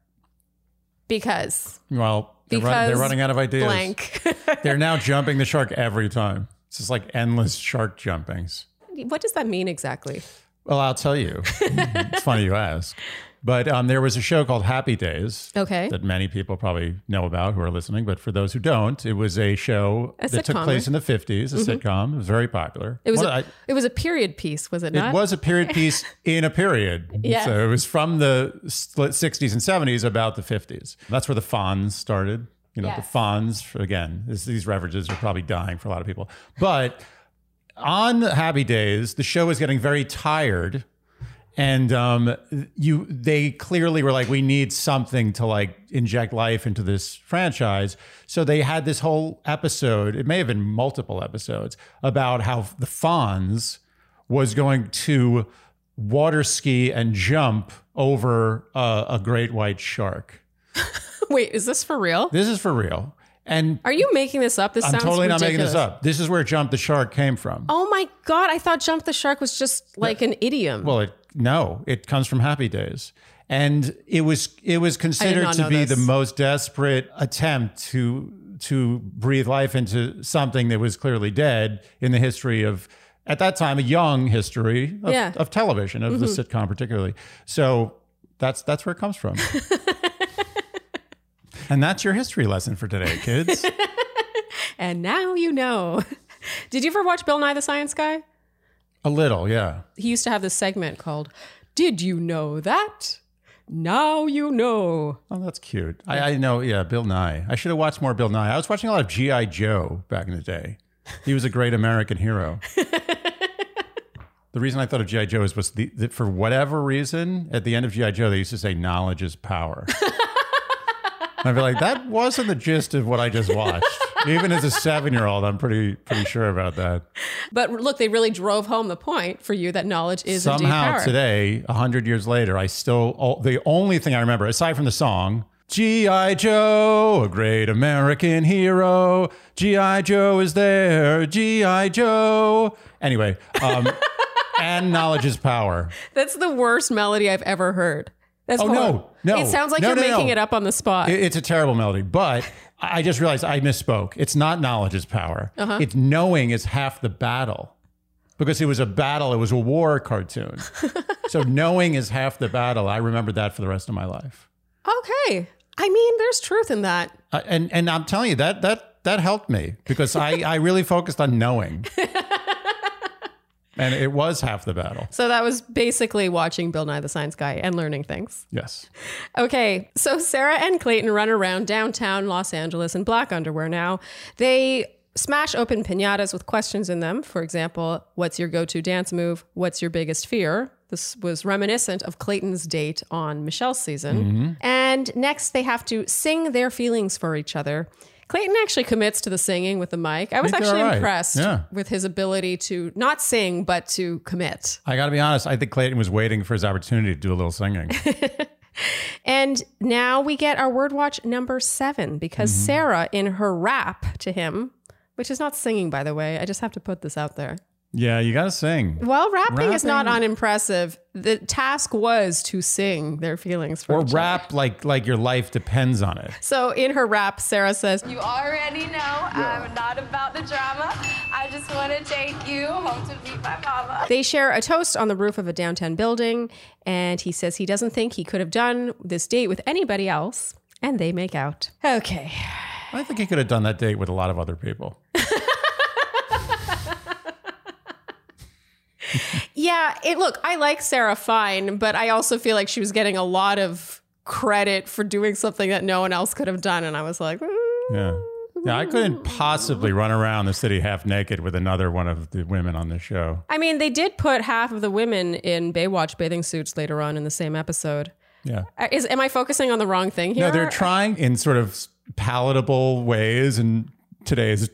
Because, well, because they're, run, they're running out of ideas. Blank. They're now jumping the shark every time. It's just like endless shark jumpings. What does that mean exactly? Well, I'll tell you. It's funny you ask. But um, there was a show called Happy Days. Okay. That many people probably know about who are listening. But for those who don't, it was a show a that sitcom. took place in the fifties, a mm-hmm. sitcom. It was very popular. It was, well, a, I, it was a period piece, was it not? It was a period piece in a period. Yeah. So it was from the sixties and seventies about the fifties. That's where the Fonz started. You know, yes. The Fonz, again, this, these references are probably dying for a lot of people. But on Happy Days, the show was getting very tired. And um, you, they clearly were like, we need something to like inject life into this franchise. So they had this whole episode, it may have been multiple episodes, about how the Fonz was going to water ski and jump over uh, a great white shark. Wait, is this for real? This is for real. And are you making this up? This I'm sounds totally ridiculous. Not making this up. This is where Jump the Shark came from. Oh my God. I thought Jump the Shark was just like yeah. an idiom. Well, it, no, it comes from Happy Days. And it was it was considered to be this. the most desperate attempt to to breathe life into something that was clearly dead in the history of, at that time, a young history of, yeah. of television, of mm-hmm. the sitcom particularly. So that's that's where it comes from. And that's your history lesson for today, kids. And now you know. Did you ever watch Bill Nye the Science Guy? A little, yeah. He used to have this segment called, Did You Know That? Now You Know. Oh, that's cute. I, I know, yeah, Bill Nye. I should have watched more Bill Nye. I was watching a lot of G I. Joe back in the day. He was a great American hero. The reason I thought of G I. Joe is was the, the, for whatever reason, at the end of G I. Joe, they used to say, knowledge is power. I'd be like, that wasn't the gist of what I just watched. Even as a seven-year-old, I'm pretty pretty sure about that. But look, they really drove home the point for you that knowledge is indeed power. Somehow today, one hundred years later, I still, the only thing I remember, aside from the song, G I. Joe, a great American hero. G I. Joe is there. G I. Joe. Anyway, um, and knowledge is power. That's the worst melody I've ever heard. That's oh, no, no. It sounds like no, you're no, making no. it up on the spot. It, it's a terrible melody, but I just realized I misspoke. It's not knowledge is power. Uh-huh. It's knowing is half the battle because it was a battle. It was a war cartoon. So knowing is half the battle. I remembered that for the rest of my life. Okay. I mean, there's truth in that. Uh, and, and I'm telling you that that that helped me because I, I really focused on knowing. And it was half the battle. So that was basically watching Bill Nye the Science Guy and learning things. Yes. Okay. So Sarah and Clayton run around downtown Los Angeles in black underwear now. They smash open piñatas with questions in them. For example, what's your go-to dance move? What's your biggest fear? This was reminiscent of Clayton's date on Michelle's season. Mm-hmm. And next they have to sing their feelings for each other. Clayton actually commits to the singing with the mic. I was actually right. impressed yeah. with his ability to not sing, but to commit. I got to be honest. I think Clayton was waiting for his opportunity to do a little singing. And now we get our word watch number seven, because mm-hmm. Sarah, in her rap to him, which is not singing, by the way, I just have to put this out there. Yeah, you got to sing. Well, rapping, rapping is not unimpressive. The task was to sing their feelings for or rap other. like like your life depends on it. So in her rap, Sarah says, "You already know yeah. I'm not about the drama. I just want to take you home to meet my mama." They share a toast on the roof of a downtown building, and he says he doesn't think he could have done this date with anybody else, and they make out. Okay. I think he could have done that date with a lot of other people. Yeah, it look, I like Sarah fine, but I also feel like she was getting a lot of credit for doing something that no one else could have done. And I was like, mm. yeah. yeah, I couldn't possibly run around the city half naked with another one of the women on the show. I mean, they did put half of the women in Baywatch bathing suits later on in the same episode. Yeah. Is, am I focusing on the wrong thing here? No, they're trying in sort of palatable ways in today's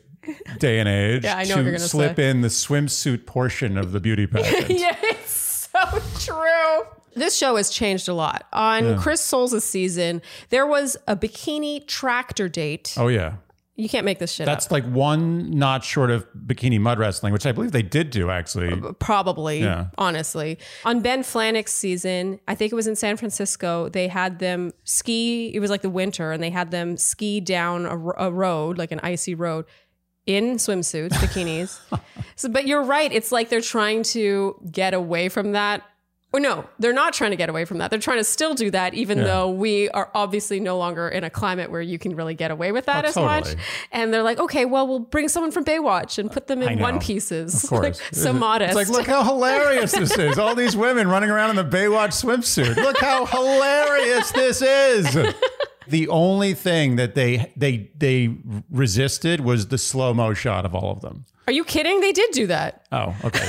day and age yeah, I know to what you're gonna slip say. in the swimsuit portion of the beauty pageant. Yeah, it's so true. This show has changed a lot. On yeah. Chris Soules' season, there was a bikini tractor date. Oh, yeah. You can't make this shit That's up. That's like one notch short of bikini mud wrestling, which I believe they did do, actually. Probably, yeah. honestly. On Ben Flajnik's season, I think it was in San Francisco, they had them ski. It was like the winter, and they had them ski down a, a road, like an icy road, in swimsuits, bikinis. So, but you're right. It's like they're trying to get away from that. Or no, they're not trying to get away from that. They're trying to still do that, even yeah. though we are obviously no longer in a climate where you can really get away with that oh, as totally. much. And they're like, okay, well, we'll bring someone from Baywatch and put them in one pieces. Of course. Like, so it's modest. It's like, look how hilarious this is. All these women running around in the Baywatch swimsuit. Look how hilarious this is. The only thing that they they they resisted was the slow-mo shot of all of them. Are you kidding? They did do that. Oh, okay.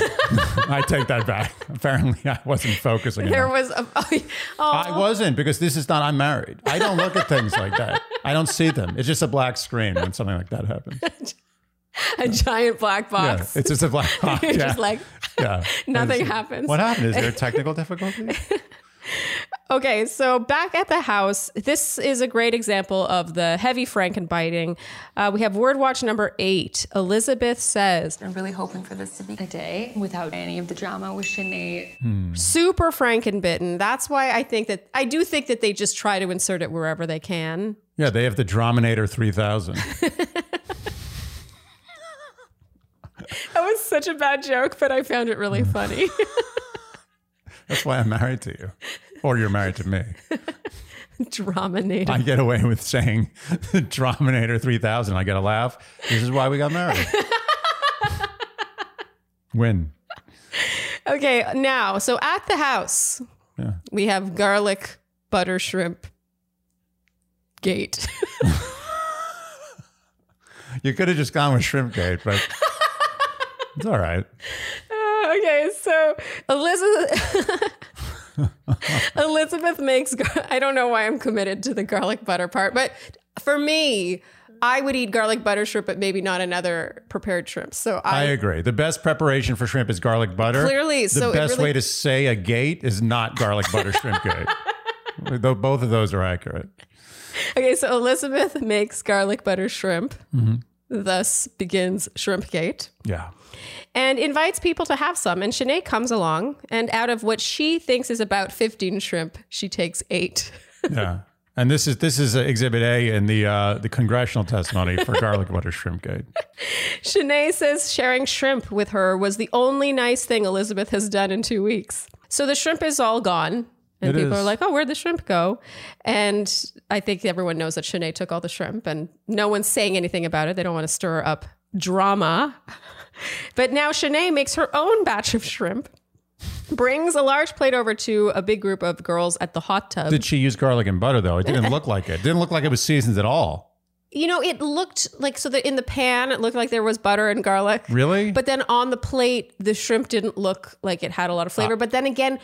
I take that back. Apparently, I wasn't focusing. There enough. was... A, oh, oh. I wasn't, because this is not... I'm married. I don't look at things like that. I don't see them. It's just a black screen when something like that happens. A yeah. giant black box. Yeah, it's just a black box. You're yeah. just like, yeah. nothing happens. What happened? Is there technical difficulties? Okay, so back at the house, this is a great example of the heavy Frankenbiting. Uh, we have word watch number eight. Elizabeth says, "I'm really hoping for this to be a day without any of the drama with Sinead." Hmm. Super Frankenbitten. That's why I think that, I do think that they just try to insert it wherever they can. Yeah, they have the Drominator three thousand. That was such a bad joke, but I found it really funny. That's why I'm married to you. Or you're married to me. Drominator. I get away with saying Drominator three thousand. I get a laugh. This is why we got married. Win. Okay, now, so at the house, yeah. we have garlic butter shrimp gate. You could have just gone with shrimp gate, but it's all right. Uh, okay, so Elizabeth... Elizabeth makes, I don't know why I'm committed to the garlic butter part, but for me, I would eat garlic butter shrimp, but maybe not another prepared shrimp. So I, I agree. The best preparation for shrimp is garlic butter. Clearly. The so best really, way to say a gate is not garlic butter shrimp gate. Though both of those are accurate. Okay. So Elizabeth makes garlic butter shrimp. Mm-hmm. Thus begins shrimp gate. Yeah. And invites people to have some. And Sinead comes along, and out of what she thinks is about fifteen shrimp, she takes eight. Yeah. And this is this is Exhibit A in the uh, the congressional testimony for garlic butter shrimp gate. Sinead says sharing shrimp with her was the only nice thing Elizabeth has done in two weeks. So the shrimp is all gone. And it people is. are like, oh, where'd the shrimp go? And I think everyone knows that Sinead took all the shrimp, and no one's saying anything about it. They don't want to stir up drama. But now Sinead makes her own batch of shrimp, brings a large plate over to a big group of girls at the hot tub. Did she use garlic and butter, though? It didn't look like it. It didn't look like it was seasoned at all. You know, it looked like, so that in the pan, it looked like there was butter and garlic. Really? But then on the plate, the shrimp didn't look like it had a lot of flavor. Uh, but then again,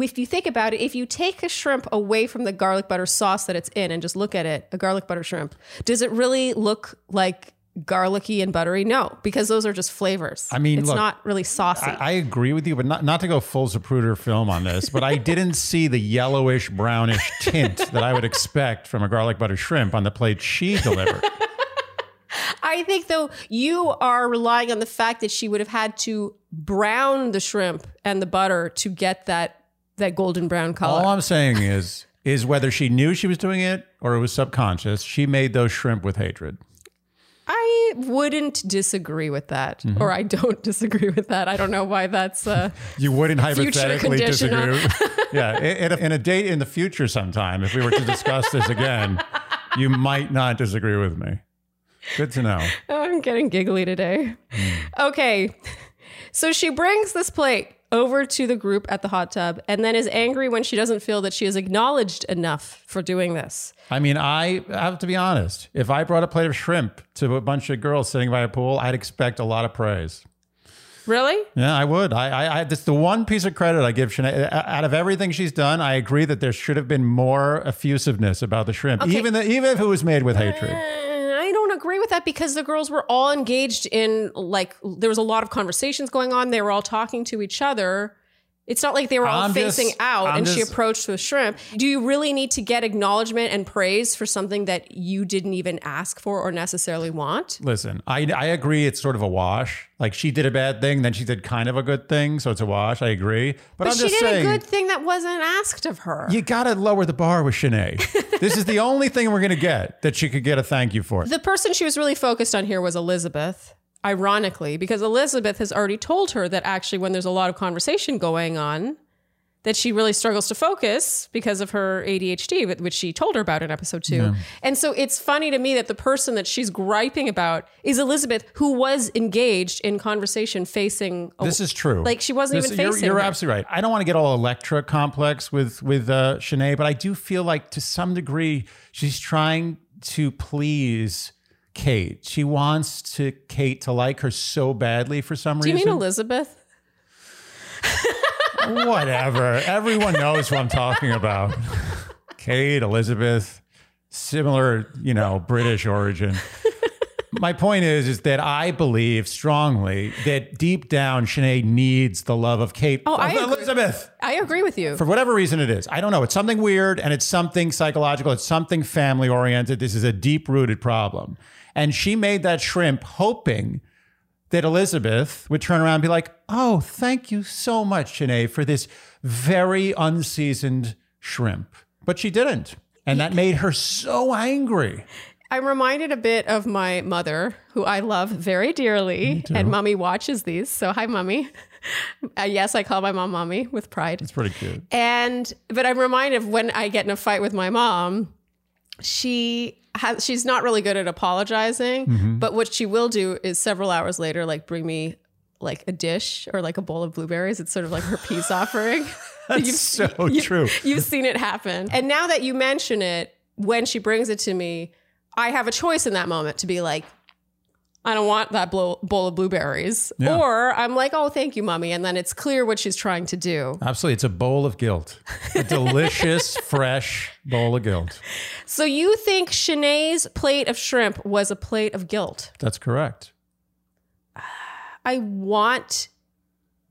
if you think about it, if you take a shrimp away from the garlic butter sauce that it's in and just look at it, a garlic butter shrimp, does it really look like garlicky and buttery? No, because those are just flavors. I mean, it's look, not really saucy. I, I agree with you, but not, not to go full Zapruder film on this, but I didn't see the yellowish, brownish tint that I would expect from a garlic butter shrimp on the plate she delivered. I think, though, you are relying on the fact that she would have had to brown the shrimp and the butter to get that that golden brown color. All I'm saying is, is whether she knew she was doing it or it was subconscious, she made those shrimp with hatred. I wouldn't disagree with that, mm-hmm. or I don't disagree with that. I don't know why that's a you wouldn't hypothetically disagree. Yeah, in a, in a date in the future sometime, if we were to discuss this again, you might not disagree with me. Good to know. Oh, I'm getting giggly today. Mm. Okay, so she brings this plate over to the group at the hot tub and then is angry when she doesn't feel that she is acknowledged enough for doing this. I mean, I have to be honest. If I brought a plate of shrimp to a bunch of girls sitting by a pool, I'd expect a lot of praise. Really? Yeah, I would. I, I, I that's the one piece of credit I give Shanae. Out of everything she's done, I agree that there should have been more effusiveness about the shrimp, okay. even, the, even if it was made with hatred. Uh, agree with that because the girls were all engaged in, like, there was a lot of conversations going on. They were all talking to each other. It's not like they were all I'm facing just, out I'm and just, she approached with shrimp. Do you really need to get acknowledgement and praise for something that you didn't even ask for or necessarily want? Listen, I, I agree. It's sort of a wash. Like, she did a bad thing, then she did kind of a good thing. So it's a wash. I agree. But, but I'm she just did saying, a good thing that wasn't asked of her. You got to lower the bar with Shanae. This is the only thing we're going to get that she could get a thank you for. The person she was really focused on here was Elizabeth. Ironically, because Elizabeth has already told her that actually when there's a lot of conversation going on, that she really struggles to focus because of her A D H D, which she told her about in episode two. Yeah. And so it's funny to me that the person that she's griping about is Elizabeth, who was engaged in conversation facing. This is true. Like, she wasn't this, even facing. You're, you're absolutely right. I don't want to get all Electra complex with, with uh, Shanae, but I do feel like to some degree she's trying to please Kate. She wants to Kate to like her so badly for some reason. Do you mean Elizabeth? Whatever. Everyone knows what I'm talking about. Kate, Elizabeth, similar, you know, British origin. My point is, is that I believe strongly that deep down, Shanae needs the love of Kate. Oh, I Elizabeth. Agree. I agree with you. For whatever reason it is. I don't know. It's something weird and it's something psychological. It's something family oriented. This is a deep rooted problem. And she made that shrimp hoping that Elizabeth would turn around and be like, oh, thank you so much, Shanae, for this very unseasoned shrimp. But she didn't. And that made her so angry. I'm reminded a bit of my mother, who I love very dearly, and mommy watches these. So hi, mommy. Uh, yes, I call my mom mommy with pride. It's pretty cute. And but I'm reminded of when I get in a fight with my mom, she has she's not really good at apologizing, mm-hmm. but what she will do is several hours later, like bring me like a dish or like a bowl of blueberries. It's sort of like her peace offering. That's you've, so you, true. You've seen it happen. And now that you mention it, when she brings it to me, I have a choice in that moment to be like, I don't want that bowl of blueberries. Yeah. Or I'm like, oh, thank you, mommy. And then it's clear what she's trying to do. Absolutely. It's a bowl of guilt. A delicious, fresh bowl of guilt. So you think Shanae's plate of shrimp was a plate of guilt? That's correct. I want...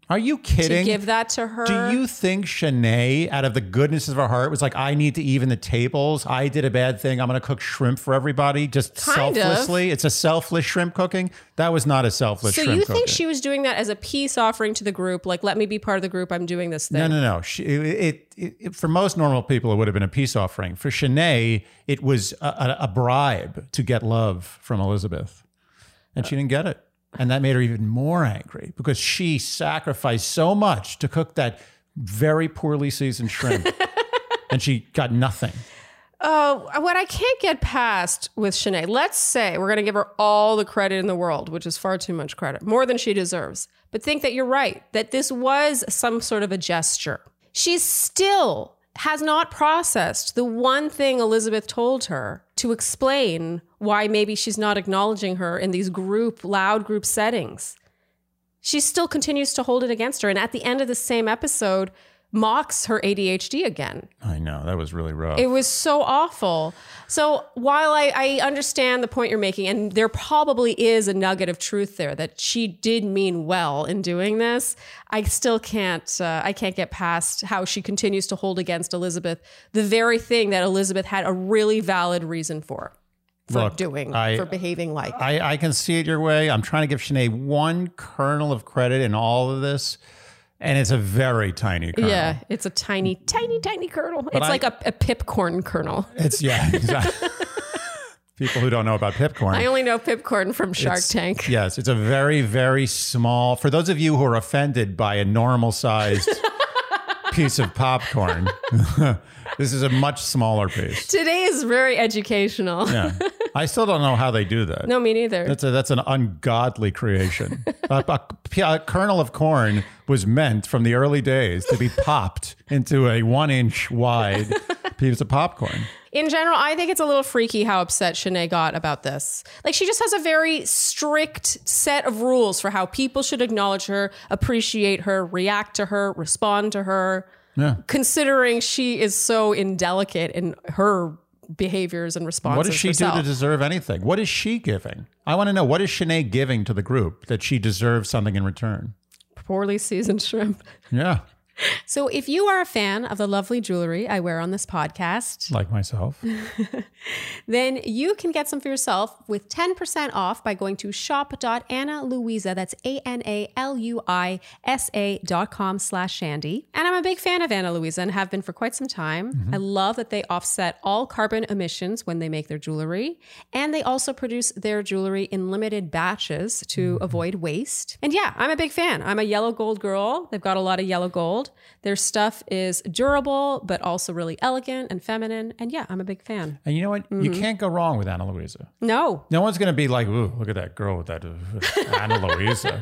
Are you kidding? To give that to her. Do you think Shanae, out of the goodness of her heart, was like, I need to even the tables. I did a bad thing. I'm going to cook shrimp for everybody just kind selflessly. Of. It's a selfless shrimp cooking. That was not a selfless so shrimp cooking. So you think cooking. She was doing that as a peace offering to the group? Like, let me be part of the group. I'm doing this thing. No, no, no. She, it, it, it, for most normal people, it would have been a peace offering. For Shanae, it was a, a, a bribe to get love from Elizabeth. And she didn't get it. And that made her even more angry because she sacrificed so much to cook that very poorly seasoned shrimp and she got nothing. Oh, uh, what I can't get past with Shanae, let's say we're going to give her all the credit in the world, which is far too much credit, more than she deserves. But think that you're right, that this was some sort of a gesture. She still has not processed the one thing Elizabeth told her to explain why maybe she's not acknowledging her in these group, loud group settings. She still continues to hold it against her. And at the end of the same episode, mocks her A D H D again. I know, that was really rough. It was so awful. So while I, I understand the point you're making, and there probably is a nugget of truth there that she did mean well in doing this, I still can't, uh, I can't get past how she continues to hold against Elizabeth the very thing that Elizabeth had a really valid reason for. For Look, doing, I, for behaving like. I, I can see it your way. I'm trying to give Shanae one kernel of credit in all of this. And it's a very tiny kernel. Yeah, it's a tiny, tiny, tiny kernel. But it's I, like a, a pipcorn kernel. It's, yeah, exactly. People who don't know about pipcorn. I only know pipcorn from Shark it's, Tank. Yes, it's a very, very small, for those of you who are offended by a normal-sized piece of popcorn. This is a much smaller piece. Today is very educational. Yeah. I still don't know how they do that. No, me neither. That's a, that's an ungodly creation. a, a, a kernel of corn was meant from the early days to be popped into a one-inch wide piece of popcorn. In general, I think it's a little freaky how upset Shanae got about this. Like, she just has a very strict set of rules for how people should acknowledge her, appreciate her, react to her, respond to her. Yeah. Considering she is so indelicate in her behaviors and responses. What does she herself. do to deserve anything? What is she giving? I want to know, what is Shanae giving to the group that she deserves something in return? Poorly seasoned shrimp. Yeah. So if you are a fan of the lovely jewelry I wear on this podcast, like myself, then you can get some for yourself with ten percent off by going to shop dot Ana Luisa. That's A N A L U I S A dot com slash Shandy. And I'm a big fan of Ana Luisa and have been for quite some time. Mm-hmm. I love that they offset all carbon emissions when they make their jewelry. And they also produce their jewelry in limited batches to mm-hmm. avoid waste. And yeah, I'm a big fan. I'm a yellow gold girl. They've got a lot of yellow gold. Their stuff is durable, but also really elegant and feminine. And yeah, I'm a big fan. And you know what? Mm-hmm. You can't go wrong with Ana Luisa. No. No one's going to be like, ooh, look at that girl with that uh, Ana Luisa.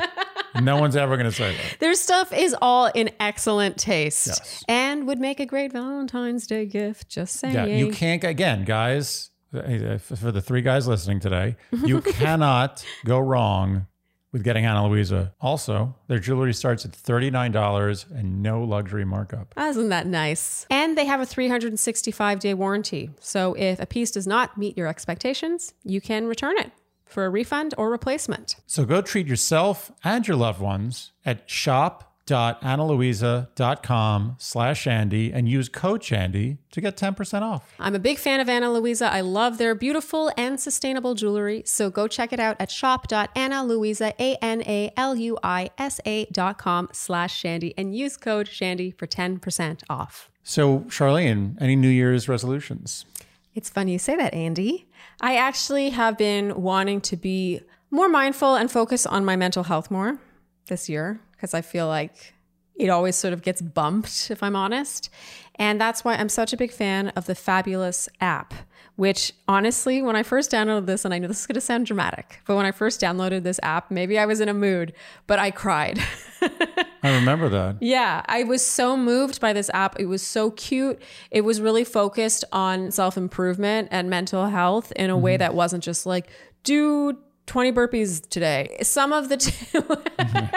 No one's ever going to say that. Their stuff is all in excellent taste. Yes. And would make a great Valentine's Day gift. Just saying. Yeah, you can't, again, guys, for the three guys listening today, you cannot go wrong with getting Ana Luisa. Also, their jewelry starts at thirty-nine dollars and no luxury markup. Isn't that nice? And they have a three hundred sixty-five day warranty. So if a piece does not meet your expectations, you can return it for a refund or replacement. So go treat yourself and your loved ones at shop dot Ana Luisa dot com slash Andy and use code Shandy to get ten percent off. I'm a big fan of Ana Luisa. I love their beautiful and sustainable jewelry. So go check it out at shop dot Ana Luisa, A N A L U I S A dot com slash Shandy and use code Shandy for ten percent off. So Charlene, any New Year's resolutions? It's funny you say that, Andy. I actually have been wanting to be more mindful and focus on my mental health more this year, because I feel like it always sort of gets bumped, if I'm honest. And that's why I'm such a big fan of the Fabulous app, which honestly, when I first downloaded this, and I know this is going to sound dramatic, but when I first downloaded this app, maybe I was in a mood, but I cried. I remember that. Yeah. I was so moved by this app. It was so cute. It was really focused on self-improvement and mental health in a mm-hmm. way that wasn't just like, dude, twenty burpees today. Some of the t- mm-hmm.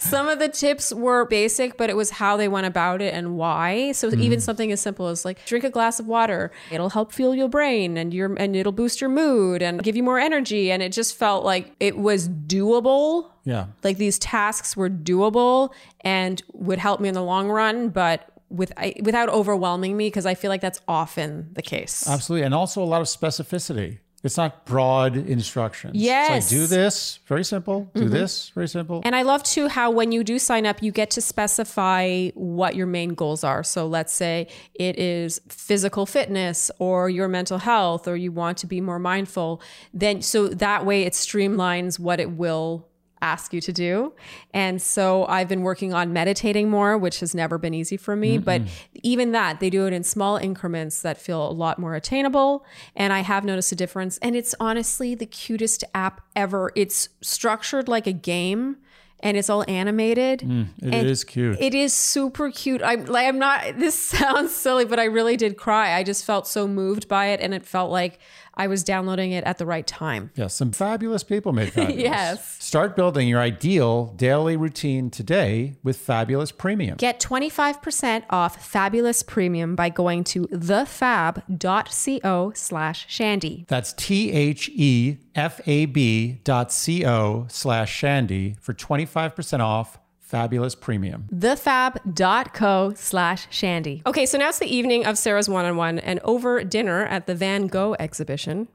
some of the tips were basic, but it was how they went about it and why. So mm-hmm. even something as simple as like, drink a glass of water. It'll help fuel your brain and your and it'll boost your mood and give you more energy. And it just felt like it was doable. Yeah, like these tasks were doable and would help me in the long run, but with I, without overwhelming me, because I feel like that's often the case. Absolutely, and also a lot of specificity. It's not broad instructions. Yes. It's like, do this, very simple. Do mm-hmm. this, very simple. And I love too how when you do sign up, you get to specify what your main goals are. So let's say it is physical fitness or your mental health, or you want to be more mindful. Then, so that way it streamlines what it will ask you to do. And so I've been working on meditating more, which has never been easy for me. Mm-mm. But even that, they do it in small increments that feel a lot more attainable. And I have noticed a difference. And it's honestly the cutest app ever. It's structured like a game. And it's all animated. Mm, it and is cute. It is super cute. I'm like, I'm not, this sounds silly, but I really did cry. I just felt so moved by it. And it felt like I was downloading it at the right time. Yes, yeah, some fabulous people made Fabulous. Yes. Start building your ideal daily routine today with Fabulous Premium. Get twenty-five percent off Fabulous Premium by going to the fab dot co slash shandy. That's T H E F A B dot C-O slash shandy for twenty-five percent off Fabulous Premium. Thefab.co slash shandy. Okay, so now it's the evening of Sarah's one-on-one, and over dinner at the Van Gogh exhibition,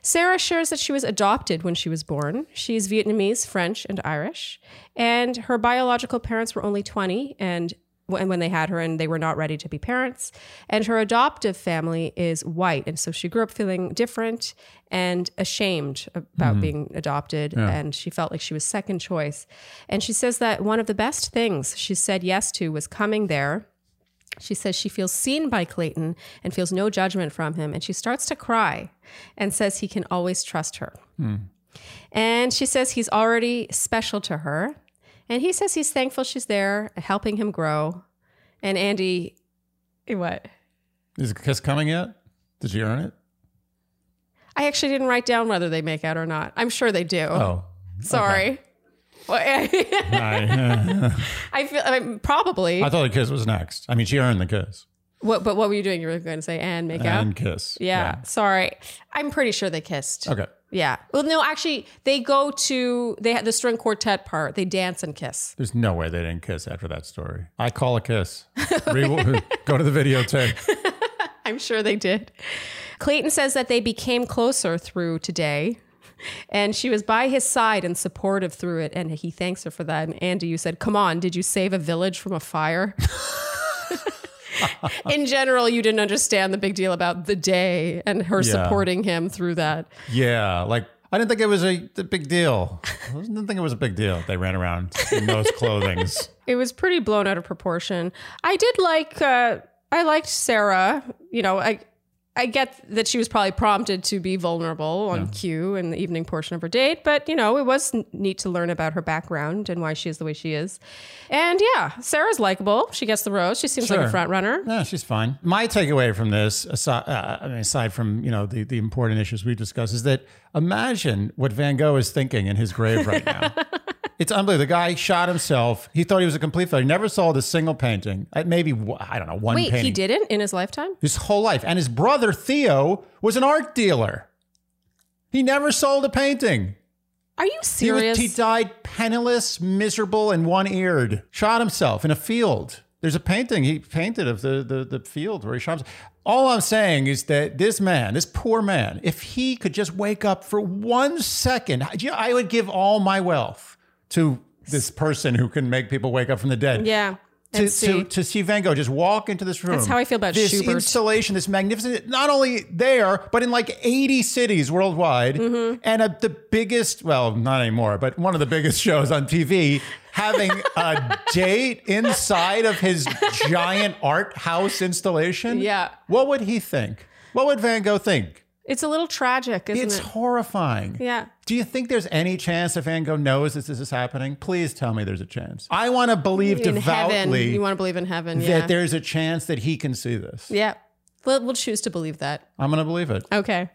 Sarah shares that she was adopted when she was born. She's Vietnamese, French, and Irish, and her biological parents were only twenty and when they had her, and they were not ready to be parents. And her adoptive family is white. And so she grew up feeling different and ashamed about mm-hmm. being adopted. Yeah. And she felt like she was second choice. And she says that one of the best things she said yes to was coming there. She says she feels seen by Clayton and feels no judgment from him. And she starts to cry and says he can always trust her. Mm. And she says he's already special to her. And he says he's thankful she's there, helping him grow. And Andy, what? Is the kiss coming yet? Did you earn it? I actually didn't write down whether they make out or not. I'm sure they do. Oh. Sorry. Okay. I feel I mean, probably. I thought the kiss was next. I mean, she earned the kiss. What? But what were you doing? You were going to say, and make and out? And kiss. Yeah, yeah. Sorry. I'm pretty sure they kissed. Okay. Yeah. Well, no, actually, they go to, they had the string quartet part. They dance and kiss. There's no way they didn't kiss after that story. I call a kiss. Re- go to the videotape. I'm sure they did. Clayton says that they became closer through today. And she was by his side and supportive through it. And he thanks her for that. And Andy, you said, come on, did you save a village from a fire? In general, you didn't understand the big deal about the day and her yeah. supporting him through that. Yeah, like I didn't think it was a, a big deal. I didn't think it was a big deal. They ran around in those clothings. It was pretty blown out of proportion. I did like, uh, I liked Sarah. You know, I I get that she was probably prompted to be vulnerable on yeah. cue in the evening portion of her date. But, you know, it was neat to learn about her background and why she is the way she is. And yeah, Sarah's likable. She gets the rose. She seems sure. like a front runner. Yeah, she's fine. My takeaway from this, aside, uh, I mean, aside from, you know, the, the important issues we discussed, is that imagine what Van Gogh is thinking in his grave right now. It's unbelievable. The guy shot himself. He thought he was a complete failure. He never sold a single painting. Maybe, I don't know, one Wait, painting. Wait, he didn't in his lifetime? His whole life. And his brother, Theo, was an art dealer. He never sold a painting. Are you serious? He, was, he died penniless, miserable, and one-eared. Shot himself in a field. There's a painting he painted of the, the, the field where he shot himself. All I'm saying is that this man, this poor man, if he could just wake up for one second, I would give all my wealth to this person who can make people wake up from the dead. Yeah. To see. To, to see Van Gogh just walk into this room. That's how I feel about this Schubert. This installation, this magnificent, not only there, but in like eighty cities worldwide. Mm-hmm. And a, the biggest, well, not anymore, but one of the biggest shows on T V, having a date inside of his giant art house installation. Yeah. What would he think? What would Van Gogh think? It's a little tragic, isn't it? It's horrifying. Yeah. Do you think there's any chance that Van Gogh knows that this is happening? Please tell me there's a chance. I want to believe in devoutly. Heaven. You want to believe in heaven, yeah. That there's a chance that he can see this. Yeah. We'll, we'll choose to believe that. I'm going to believe it. Okay.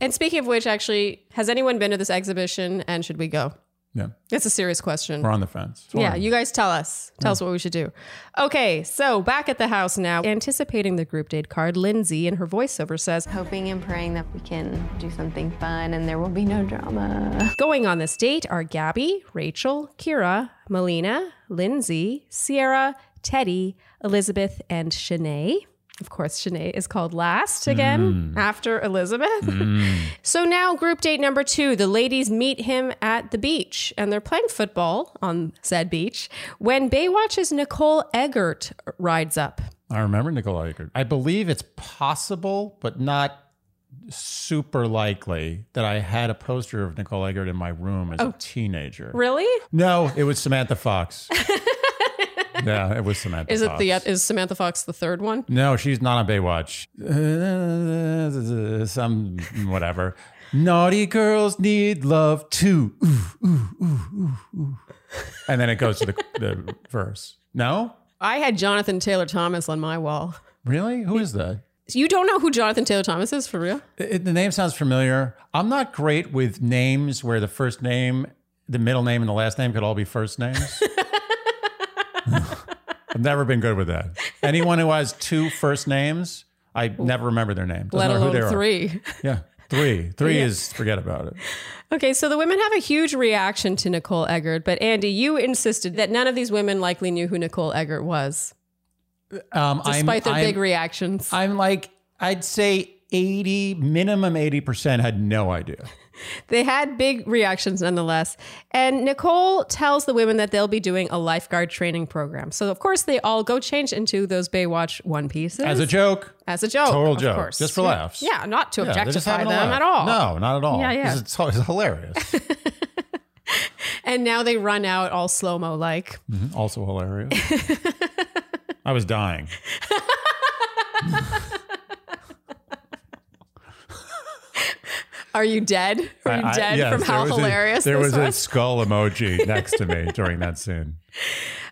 And speaking of which, actually, has anyone been to this exhibition and should we go? Yeah. That's a serious question. We're on the fence. It's yeah. You guys tell us. Tell yeah. us what we should do. Okay. So back at the house now, anticipating the group date card, Lindsay in her voiceover says, hoping and praying that we can do something fun and there will be no drama. Going on this date are Gabby, Rachel, Kira, Melina, Lindsay, Sierra, Teddy, Elizabeth, and Shanae. Of course, Shanae is called last again mm. after Elizabeth. Mm. So now group date number two, the ladies meet him at the beach and they're playing football on said beach when Baywatch's Nicole Eggert rides up. I remember Nicole Eggert. I believe it's possible, but not super likely that I had a poster of Nicole Eggert in my room as oh, a teenager. Really? No, it was Samantha Fox. Yeah, it was Samantha. Is it Fox. the is Samantha Fox the third one? No, she's not on Baywatch. Uh, some whatever. Naughty girls need love too. Ooh, ooh, ooh, ooh. And then it goes to the, the verse. No, I had Jonathan Taylor Thomas on my wall. Really? Who is that? You don't know who Jonathan Taylor Thomas is, for real? It, the name sounds familiar. I'm not great with names where the first name, the middle name, and the last name could all be first names. I've never been good with that. Anyone who has two first names, I never remember their name. Doesn't Let alone who they three. Are. Yeah, three. Three yeah. is forget about it. Okay, so the women have a huge reaction to Nicole Eggert, but Andy, you insisted that none of these women likely knew who Nicole Eggert was. Um, Despite I'm, their I'm, big reactions. I'm like, I'd say eighty, minimum eighty percent had no idea. They had big reactions nonetheless. And Nicole tells the women that they'll be doing a lifeguard training program. So of course they all go change into those Baywatch one pieces. As a joke. As a joke. Total joke. Of course. Just for laughs. Yeah, not to yeah, objectify them at all. No, not at all. Yeah, yeah. It's always hilarious. And now they run out all slow-mo like. Mm-hmm. Also hilarious. I was dying. Are you dead? Are you dead I, I, yes, from how hilarious a, There this was, was a skull emoji next to me during that scene.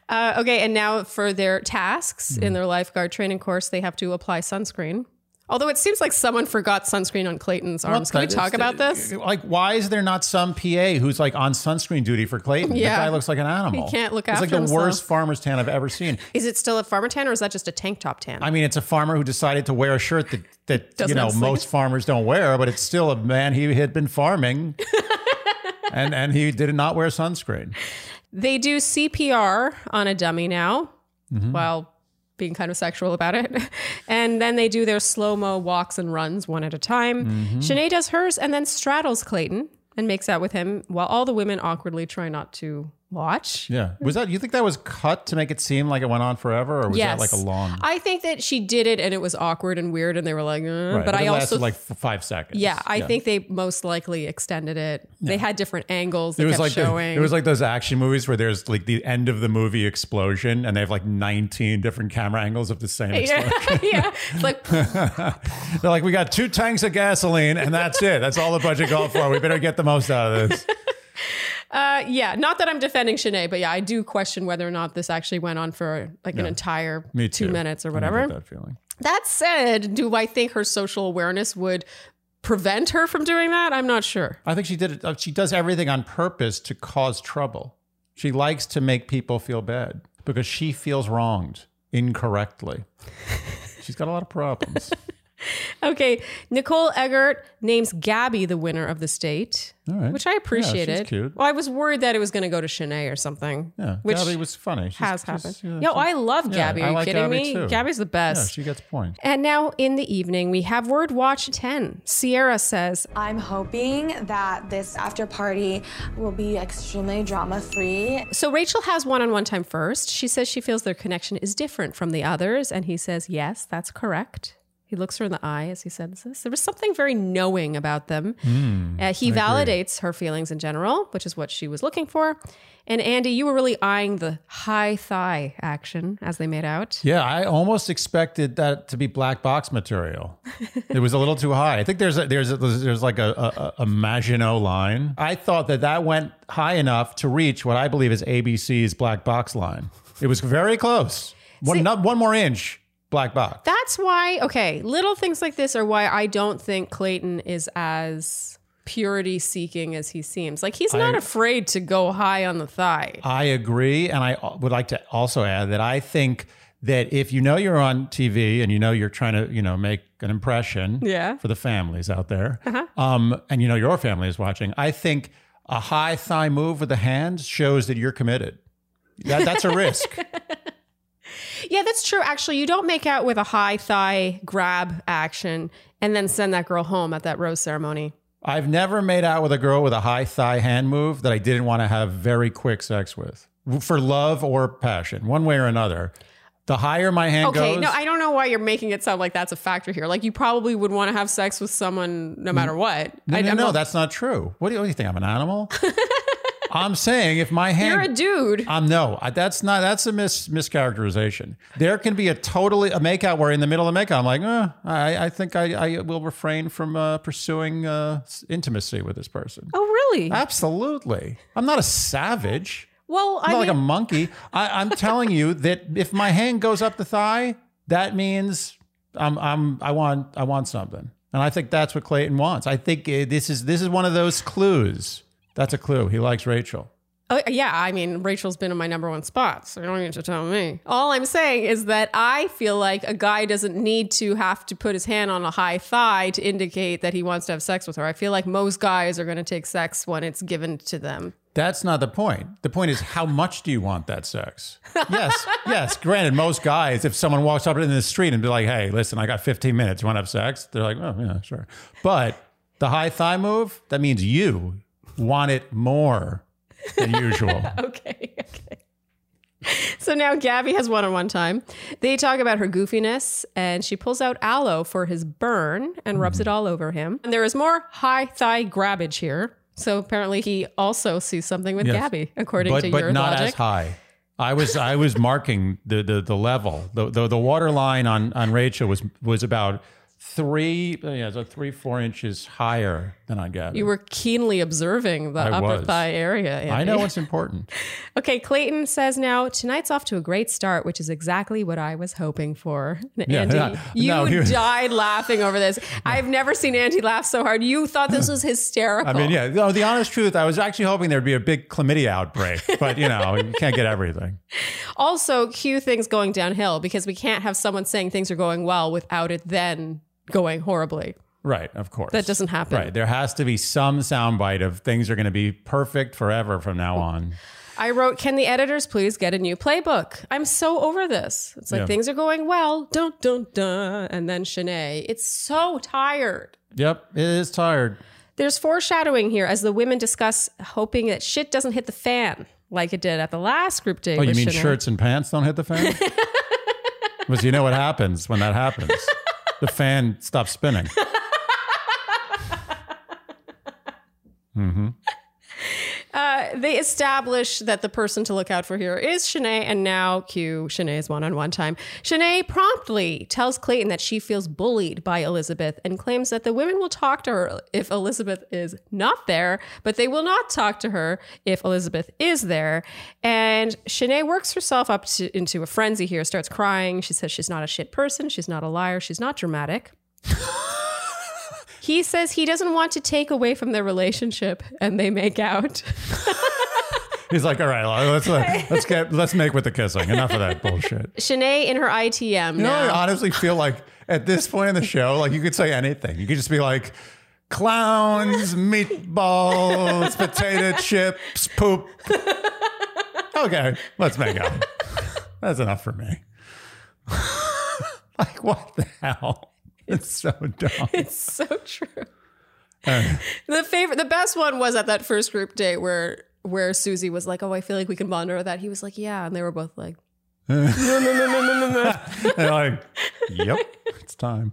Uh, okay, and now for their tasks mm. in their lifeguard training course, they have to apply sunscreen. Although it seems like someone forgot sunscreen on Clayton's arms. What Can we talk about this? Like, why is there not some P A who's like on sunscreen duty for Clayton? Yeah. The guy looks like an animal. He can't look it's after It's like the himself. worst farmer's tan I've ever seen. Is it still a farmer tan or is that just a tank top tan? I mean, it's a farmer who decided to wear a shirt that, that you know, most farmers don't wear, but it's still a man. He had been farming and, and he did not wear sunscreen. They do C P R on a dummy now mm-hmm. while... being kind of sexual about it. And then they do their slow-mo walks and runs one at a time. Mm-hmm. Shanae does hers and then straddles Clayton and makes out with him while all the women awkwardly try not to watch. Yeah. Was that, you think that was cut to make it seem like it went on forever or was yes. that like a long? I think that she did it and it was awkward and weird and they were like, eh. right. but, but I also like five seconds. Yeah. I yeah. think they most likely extended it. Yeah. They had different angles. They it was kept like showing. The, it was like those action movies where there's like the end of the movie explosion and they have like nineteen different camera angles of the same explosion. Yeah. yeah. Like, they're like, we got two tanks of gasoline and that's it. That's all the budget called for. We better get the most out of this. Uh, yeah, not that I'm defending Shanae, but yeah, I do question whether or not this actually went on for like yeah. an entire two minutes or whatever. I get that feeling. That said, do I think her social awareness would prevent her from doing that? I'm not sure. I think she did it. She does everything on purpose to cause trouble. She likes to make people feel bad because she feels wronged incorrectly. She's got a lot of problems. Okay, Nicole Eggert names Gabby the winner of the state, right. which I appreciated. Yeah, well, I was worried that it was going to go to Shanae or something. Yeah, which Gabby was funny. She's, has happened. Yeah, Yo, she, I love Gabby. Yeah, Are you like kidding Gabby me? Too. Gabby's the best. Yeah, she gets points. And now in the evening, we have Word Watch ten. Sierra says, I'm hoping that this after party will be extremely drama-free. So Rachel has one-on-one time first. She says she feels their connection is different from the others. And he says, yes, that's correct. He looks her in the eye as he says this. There was something very knowing about them. Mm, uh, he I validates agree. her feelings in general, which is what she was looking for. And Andy, you were really eyeing the high thigh action as they made out. Yeah, I almost expected that to be black box material. It was a little too high. I think there's a, there's a, there's like a, a, a Maginot line. I thought that that went high enough to reach what I believe is A B C's black box line. It was very close. One, See, not, one more inch. Black box. That's why, okay, little things like this are why I don't think Clayton is as purity seeking as he seems. Like he's not I, afraid to go high on the thigh. I agree. And I would like to also add that I think that if you know you're on T V and you know you're trying to, you know, make an impression yeah. for the families out there, uh-huh. um, and you know your family is watching, I think a high thigh move with the hand shows that you're committed. That, that's a risk. Yeah, that's true. Actually, you don't make out with a high thigh grab action and then send that girl home at that rose ceremony. I've never made out with a girl with a high thigh hand move that I didn't want to have very quick sex with for love or passion, one way or another. The higher my hand okay, goes. Okay, no, I don't know why you're making it sound like that's a factor here. Like you probably would want to have sex with someone no matter what. No, I, no, no not that's not true. What do, you, what do you think? I'm an animal? I'm saying if my hand... You're a dude. I'm no. That's not... That's a mis, mischaracterization. There can be a totally... A makeout where in the middle of the makeout, I'm like, eh, I, I think I, I will refrain from uh, pursuing uh, intimacy with this person. Oh, really? Absolutely. I'm not a savage. Well, I'm I not mean... like a monkey. I, I'm telling you that if my hand goes up the thigh, that means I'm, I'm, I want, I want something. And I think that's what Clayton wants. I think this is, this is one of those clues. That's a clue. He likes Rachel. Uh, yeah, I mean, Rachel's been in my number one spot, so you don't need to tell me. All I'm saying is that I feel like a guy doesn't need to have to put his hand on a high thigh to indicate that he wants to have sex with her. I feel like most guys are going to take sex when it's given to them. That's not the point. The point is, how much do you want that sex? Yes, yes. Granted, most guys, if someone walks up in the street and be like, hey, listen, I got fifteen minutes, you want to have sex? They're like, oh, yeah, sure. But the high thigh move, that means you want it more than usual. Okay, okay. So now Gabby has one-on-one time. They talk about her goofiness, and she pulls out aloe for his burn and rubs mm. it all over him. And there is more high thigh grabbage here. So apparently he also sees something with yes. Gabby, according but, to but your logic. But not as high. I was I was marking the the, the level. The, the the water line on on Rachel was was about three yeah so three four inches higher than on Gabby. You were keenly observing the I upper was. thigh area. Andy. I know what's important. Okay, Clayton says now tonight's off to a great start, which is exactly what I was hoping for. And yeah, Andy, not, you no, he was, died laughing over this. No. I've never seen Andy laugh so hard. You thought this was hysterical. I mean, yeah. No, the honest truth, I was actually hoping there'd be a big chlamydia outbreak, but you know, you can't get everything. Also, cue things going downhill because we can't have someone saying things are going well without it then going horribly. Right, of course. That doesn't happen. Right, there has to be some soundbite of things are going to be perfect forever from now on. I wrote, can the editors please get a new playbook? I'm so over this. It's like yeah. things are going well, dun, dun, dun, and then Shanae. It's so tired. Yep, it is tired. There's foreshadowing here as the women discuss hoping that shit doesn't hit the fan like it did at the last group date. Oh, you mean Shanae. Shirts and pants don't hit the fan? Because you know what happens when that happens. The fan stops spinning. mm-hmm. uh, they establish that the person to look out for here is Shanae, and now cue Shanae's one-on-one time. Shanae promptly tells Clayton that she feels bullied by Elizabeth and claims that the women will talk to her if Elizabeth is not there, but they will not talk to her if Elizabeth is there. And Shanae works herself up to, into a frenzy here, starts crying. She says she's not a shit person. She's not a liar. She's not dramatic. He says he doesn't want to take away from their relationship, and they make out. He's like, all right, let's let's get let's make with the kissing. Enough of that bullshit. Shanae in her I T M. You now. know, I honestly feel like at this point in the show, like you could say anything. You could just be like, clowns, meatballs, potato chips, poop. Okay, let's make out. That's enough for me. Like, what the hell? It's so dumb. It's so true. Uh, the favorite, the best one was at that first group date where where Susie was like, "Oh, I feel like we can bond over that." He was like, "Yeah," and they were both like, no, no, no, no, no, no. They're like, "Yep, it's time."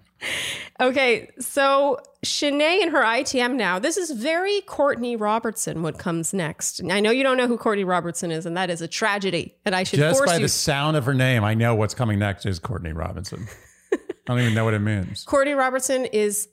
Okay, so Shanae and her I T M now. This is very Courtney Robertson. What comes next? I know you don't know who Courtney Robertson is, and that is a tragedy. And I should just force by you- the sound of her name, I know what's coming next is Courtney Robinson. I don't even know what it means. Courtney Robertson is,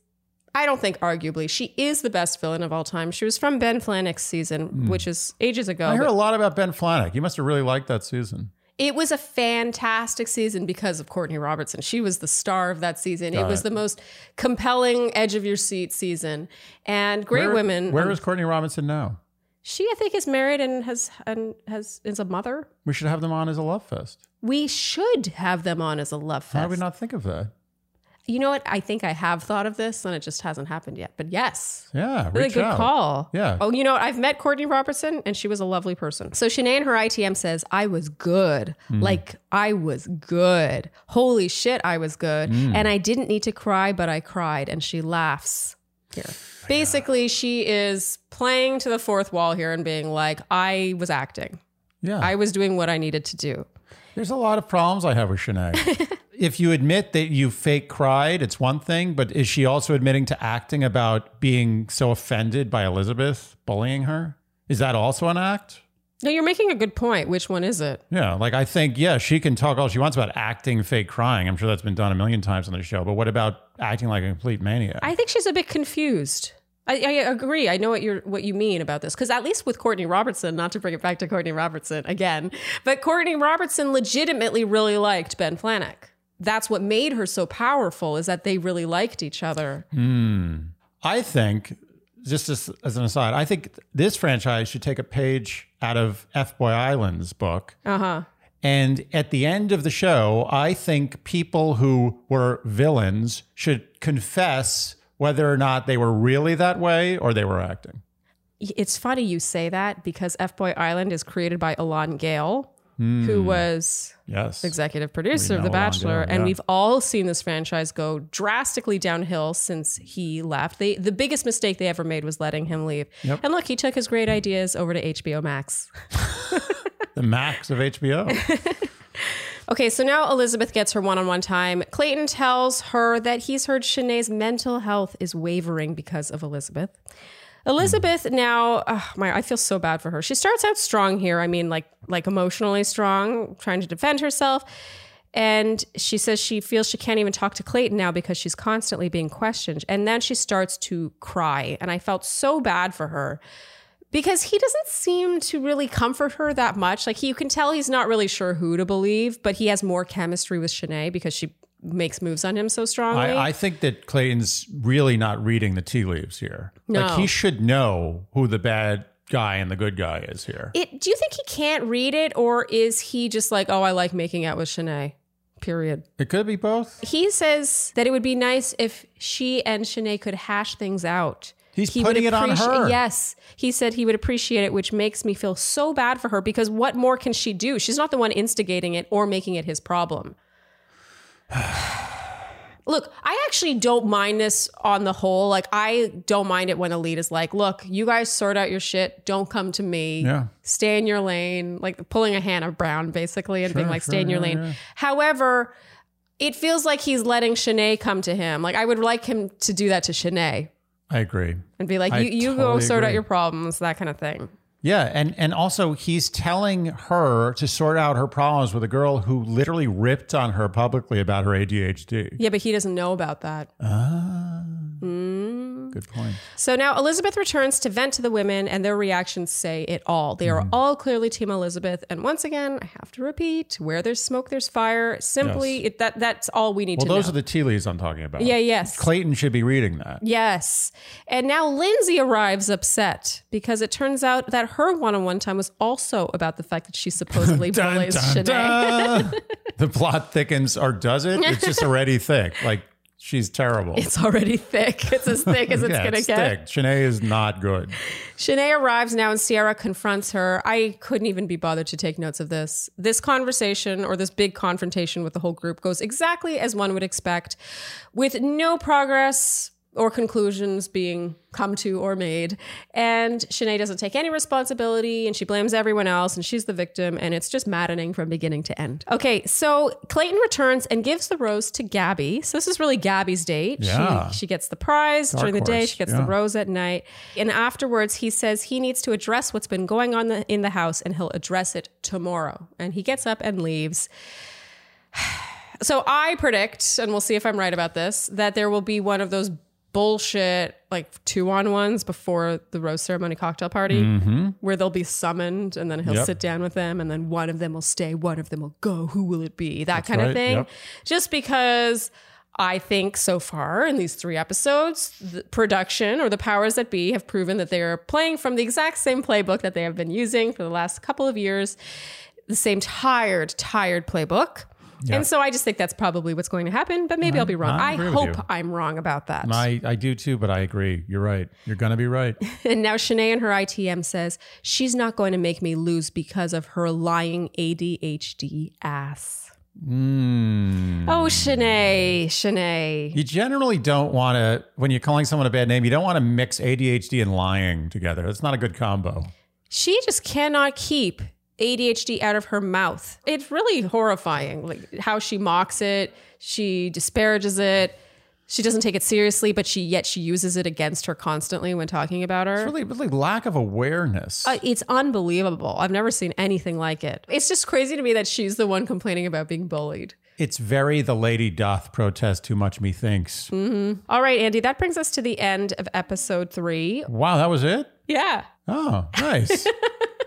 I don't think arguably, she is the best villain of all time. She was from Ben Flajnik's season, mm. which is ages ago. I heard a lot about Ben Flajnik. You must have really liked that season. It was a fantastic season because of Courtney Robertson. She was the star of that season. Got it was it. the most compelling edge of your seat season. And great where, women. Where um, is Courtney Robertson now? She, I think, is married and has and has is a mother. We should have them on as a love fest. We should have them on as a love fest. How did we not think of that? You know what? I think I have thought of this and it just hasn't happened yet. But yes. Yeah. Really good out. call. Yeah. Oh, you know what? I've met Courtney Robertson and she was a lovely person. So Shanae in her I T M says, I was good. Mm. Like I was good. Holy shit, I was good. Mm. And I didn't need to cry, but I cried. And she laughs here. Basically, she is playing to the fourth wall here and being like, I was acting. Yeah. I was doing what I needed to do. There's a lot of problems I have with Shanae. If you admit that you fake cried, it's one thing, but is she also admitting to acting about being so offended by Elizabeth bullying her? Is that also an act? No, you're making a good point. Which one is it? Yeah, like I think, yeah, she can talk all she wants about acting fake crying. I'm sure that's been done a million times on the show, but what about acting like a complete maniac? I think she's a bit confused. I, I agree. I know what you're what you mean about this, because at least with Courtney Robertson, not to bring it back to Courtney Robertson again, but Courtney Robertson legitimately really liked Ben Flajnik. that's what made her so powerful, is that they really liked each other. Mm. I think, just as, as an aside, I think this franchise should take a page out of F Boy Island's book. Uh-huh. And at the end of the show, I think people who were villains should confess whether or not they were really that way or they were acting. It's funny you say that, because F Boy Island is created by Alan Gale, mm. who was yes. executive producer of The Bachelor. Gale, yeah. And we've all seen this franchise go drastically downhill since he left. They, the biggest mistake they ever made was letting him leave. Yep. And look, he took his great ideas over to H B O Max. The max of H B O. Okay, so now Elizabeth gets her one-on-one time. Clayton tells her that he's heard Shanae's mental health is wavering because of Elizabeth. Elizabeth mm. now, oh my, I feel so bad for her. She starts out strong here. I mean, like, like emotionally strong, trying to defend herself. And she says she feels she can't even talk to Clayton now because she's constantly being questioned. And then she starts to cry. And I felt so bad for her, because he doesn't seem to really comfort her that much. Like, he, you can tell he's not really sure who to believe, but he has more chemistry with Shanae because she makes moves on him so strongly. I, I think that Clayton's really not reading the tea leaves here. No. Like, he should know who the bad guy and the good guy is here. It, do you think he can't read it, or is he just like, oh, I like making out with Shanae? Period. It could be both. He says that it would be nice if she and Shanae could hash things out. He's he putting it on her. Yes. He said he would appreciate it, which makes me feel so bad for her, because what more can she do? She's not the one instigating it or making it his problem. Look, I actually don't mind this on the whole. Like, I don't mind it when Alita's like, look, you guys sort out your shit. Don't come to me. Yeah. Stay in your lane. Like, pulling a Hannah Brown, basically, and sure, being like, sure, stay in your yeah, lane. Yeah. However, it feels like he's letting Shanae come to him. Like, I would like him to do that to Shanae. I agree. And be like, you, you totally go sort agree. out your problems, that kind of thing. Yeah. And, and also, he's telling her to sort out her problems with a girl who literally ripped on her publicly about her A D H D. Yeah, but he doesn't know about that. Ah, mm. Good point. So now Elizabeth returns to vent to the women, and their reactions say it all. They are mm. all clearly Team Elizabeth. And once again, I have to repeat, where there's smoke, there's fire. Simply, yes. it, that that's all we need well, to know. Well, those are the tea leaves I'm talking about. Yeah, yes. Clayton should be reading that. Yes. And now Lindsay arrives upset, because it turns out that her Her one-on-one time was also about the fact that she supposedly dun, bullies dun, Shanae. Dun. The plot thickens, or does it? It's just already thick. Like, she's terrible. It's already thick. It's as thick as yeah, it's going to get. Thick. Shanae is not good. Shanae arrives now, and Sierra confronts her. I couldn't even be bothered to take notes of this. This conversation, or this big confrontation with the whole group, goes exactly as one would expect, with no progress or conclusions being come to or made. And Shanae doesn't take any responsibility, and she blames everyone else, and she's the victim, and it's just maddening from beginning to end. Okay, so Clayton returns and gives the rose to Gabby. So this is really Gabby's date. Yeah. She, she gets the prize Dark during the day. Horse. She gets yeah. the rose at night. And afterwards, he says he needs to address what's been going on the, in the house, and he'll address it tomorrow. And he gets up and leaves. So I predict, and we'll see if I'm right about this, that there will be one of those bullshit, like, two-on-ones before the rose ceremony cocktail party, mm-hmm. where they'll be summoned, and then he'll yep. sit down with them, and then one of them will stay, one of them will go. Who will it be? That That's kind right. of thing. Yep. Just because I think so far in these three episodes, the production or the powers that be have proven that they are playing from the exact same playbook that they have been using for the last couple of years, the same tired, tired playbook. Yep. And so I just think that's probably what's going to happen, but maybe I, I'll be wrong. I, I hope I'm wrong about that. I, I do too, but I agree. You're right. You're going to be right. And now Shanae in her I T M says, she's not going to make me lose because of her lying A D H D ass. Mm. Oh, Shanae, Shanae. You generally don't want to, when you're calling someone a bad name, you don't want to mix A D H D and lying together. That's not a good combo. She just cannot keep A D H D out of her mouth. It's really horrifying, like, how she mocks it, she disparages it, she doesn't take it seriously, but she yet she uses it against her constantly when talking about her. It's really, really lack of awareness. Uh, it's unbelievable. I've never seen anything like it. It's just crazy to me that she's the one complaining about being bullied. It's very the lady doth protest too much, methinks. Mm-hmm. All right, Andy, that brings us to the end of episode three. Wow, that was it? Yeah. Oh, nice.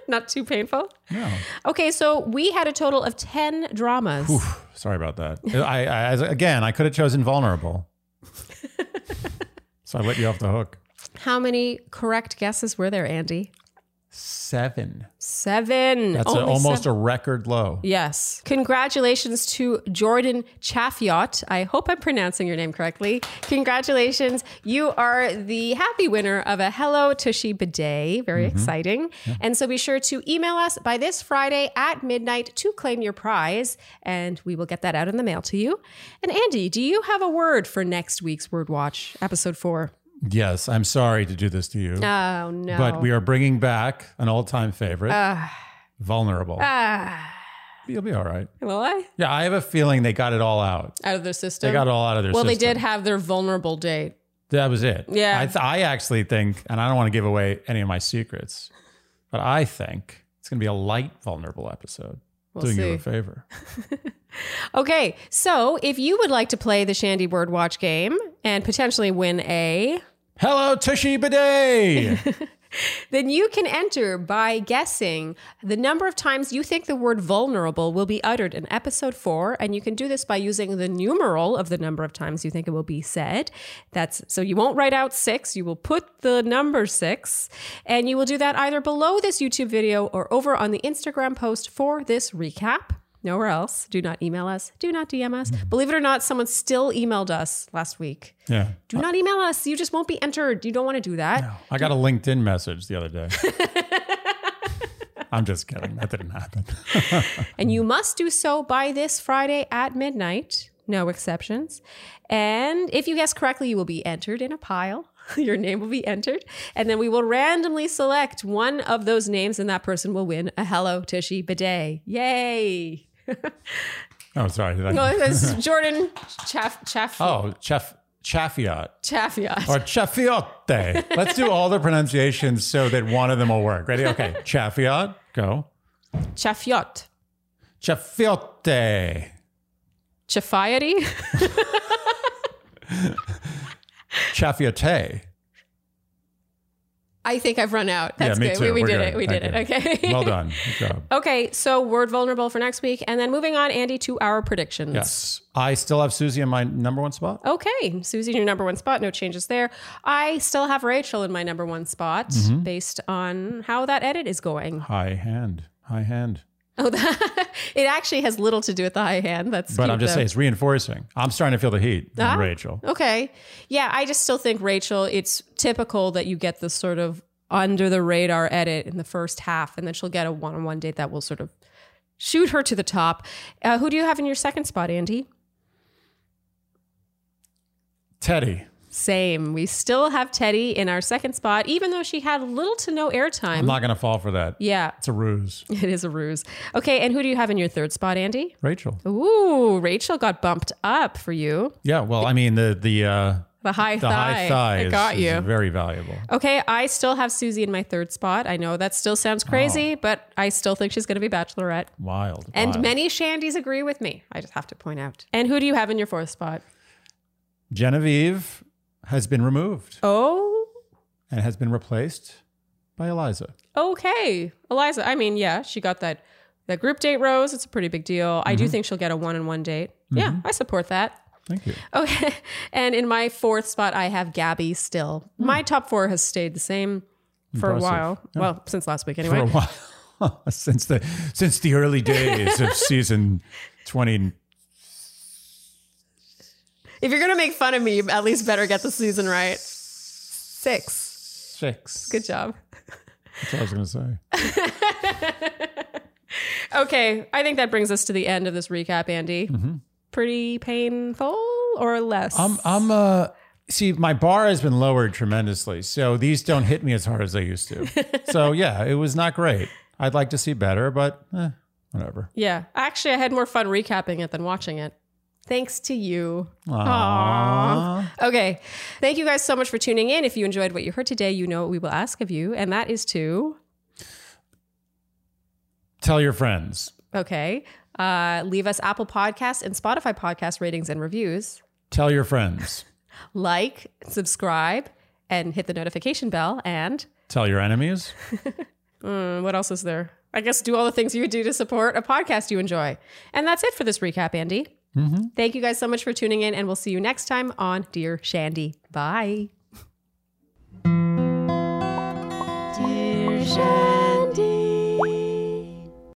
Not too painful? No. Okay, so we had a total of ten dramas. Oof, sorry about that. I, I Again, I could have chosen vulnerable. So I let you off the hook. How many correct guesses were there, Andy? Seven. Seven. That's a, almost seven. a record low. Yes. Congratulations to Jordan Chaffiot. I hope I'm pronouncing your name correctly. Congratulations. You are the happy winner of a Hello Tushy bidet. Very mm-hmm. exciting. Yeah. And so be sure to email us by this Friday at midnight to claim your prize, and we will get that out in the mail to you. And Andy, do you have a word for next week's Word Watch, episode four? Yes, I'm sorry to do this to you. Oh, no. But we are bringing back an all-time favorite, uh, vulnerable. Uh, You'll be all right. Will I? Yeah, I have a feeling they got it all out. Out of their system? They got it all out of their well, system. Well, they did have their vulnerable date. That was it. Yeah. I, th I actually think, and I don't want to give away any of my secrets, but I think it's going to be a light vulnerable episode. We'll doing see. you a favor. Okay, so if you would like to play the Shandy Word Watch game and potentially win a Hello Tushy bidet, then you can enter by guessing the number of times you think the word vulnerable will be uttered in episode four. And you can do this by using the numeral of the number of times you think it will be said. That's so you won't write out six. You will put the number six, and you will do that either below this YouTube video or over on the Instagram post for this recap. Nowhere else. Do not email us. Do not D M us. Mm-hmm. Believe it or not, someone still emailed us last week. Yeah. Do not email us. You just won't be entered. You don't want to do that. No. I got a LinkedIn message the other day. I'm just kidding. That didn't happen. And you must do so by this Friday at midnight. No exceptions. And if you guess correctly, you will be entered in a pile. Your name will be entered. And then we will randomly select one of those names, and that person will win a Hello Tushy bidet. Yay. Oh, sorry. Did I... No, it was Jordan Chaff. Chaff. Oh, Chaff. Chaffiot. Chaffiot. Or Chaffiote. Let's do all the pronunciations so that one of them will work. Ready? Okay. Chaffiot. Go. Chaffiot. Chaffiote. Chaffiety. Chaffiote. I think I've run out. That's yeah, me good. Too. We, we did good. it. We Thank did it. You. Okay. Well done. Good job. Okay. So word vulnerable for next week. And then moving on, Andy, to our predictions. Yes. I still have Susie in my number one spot. Okay. Susie in your number one spot. No changes there. I still have Rachel in my number one spot mm-hmm. based on how that edit is going. High hand. High hand. Oh, that, it actually has little to do with the high hand. That's but I'm just though. saying it's reinforcing. I'm starting to feel the heat ah, on Rachel. Okay. Yeah, I just still think, Rachel, it's typical that you get this sort of under the radar edit in the first half, and then she'll get a one-on-one date that will sort of shoot her to the top. Uh, who do you have in your second spot, Andy? Teddy. Same. We still have Teddy in our second spot, even though she had little to no airtime. I'm not going to fall for that. Yeah. It's a ruse. It is a ruse. Okay. And who do you have in your third spot, Andy? Rachel. Ooh, Rachel got bumped up for you. Yeah. Well, I mean, the, the, uh, the high thigh. The high thigh is, got you. is very valuable. Okay. I still have Susie in my third spot. I know that still sounds crazy, oh. but I still think she's going to be Bachelorette. Wild. And wild. Many Shandys agree with me. I just have to point out. And who do you have in your fourth spot? Genevieve. Has been removed. Oh. And has been replaced by Eliza. Okay. Eliza, I mean, yeah, she got that, that group date rose. It's a pretty big deal. Mm-hmm. I do think she'll get a one-on-one date. Mm-hmm. Yeah, I support that. Thank you. Okay. And in my fourth spot, I have Gabby still. Mm. My top four has stayed the same for Impressive. a while. Yeah. Well, since last week anyway. For a while. since, the, since the early days of season twenty. If you're going to make fun of me, at least better get the season right. Six. Six. Good job. That's what I was going to say. Okay. I think that brings us to the end of this recap, Andy. Mm-hmm. Pretty painful or less? I'm, I'm, uh, see, my bar has been lowered tremendously. So these don't hit me as hard as they used to. So yeah, it was not great. I'd like to see better, but eh, whatever. Yeah. Actually, I had more fun recapping it than watching it. Thanks to you. Aww. Aww. Okay. Thank you guys so much for tuning in. If you enjoyed what you heard today, you know what we will ask of you, and that is to... Tell your friends. Okay. Uh, leave us Apple Podcasts and Spotify podcast ratings and reviews. Tell your friends. Like, subscribe, and hit the notification bell, and... Tell your enemies. Mm, what else is there? I guess do all the things you would do to support a podcast you enjoy. And that's it for this recap, Andy. Mm-hmm. Thank you guys so much for tuning in, and we'll see you next time on Dear Shandy. Bye. Dear Shandy.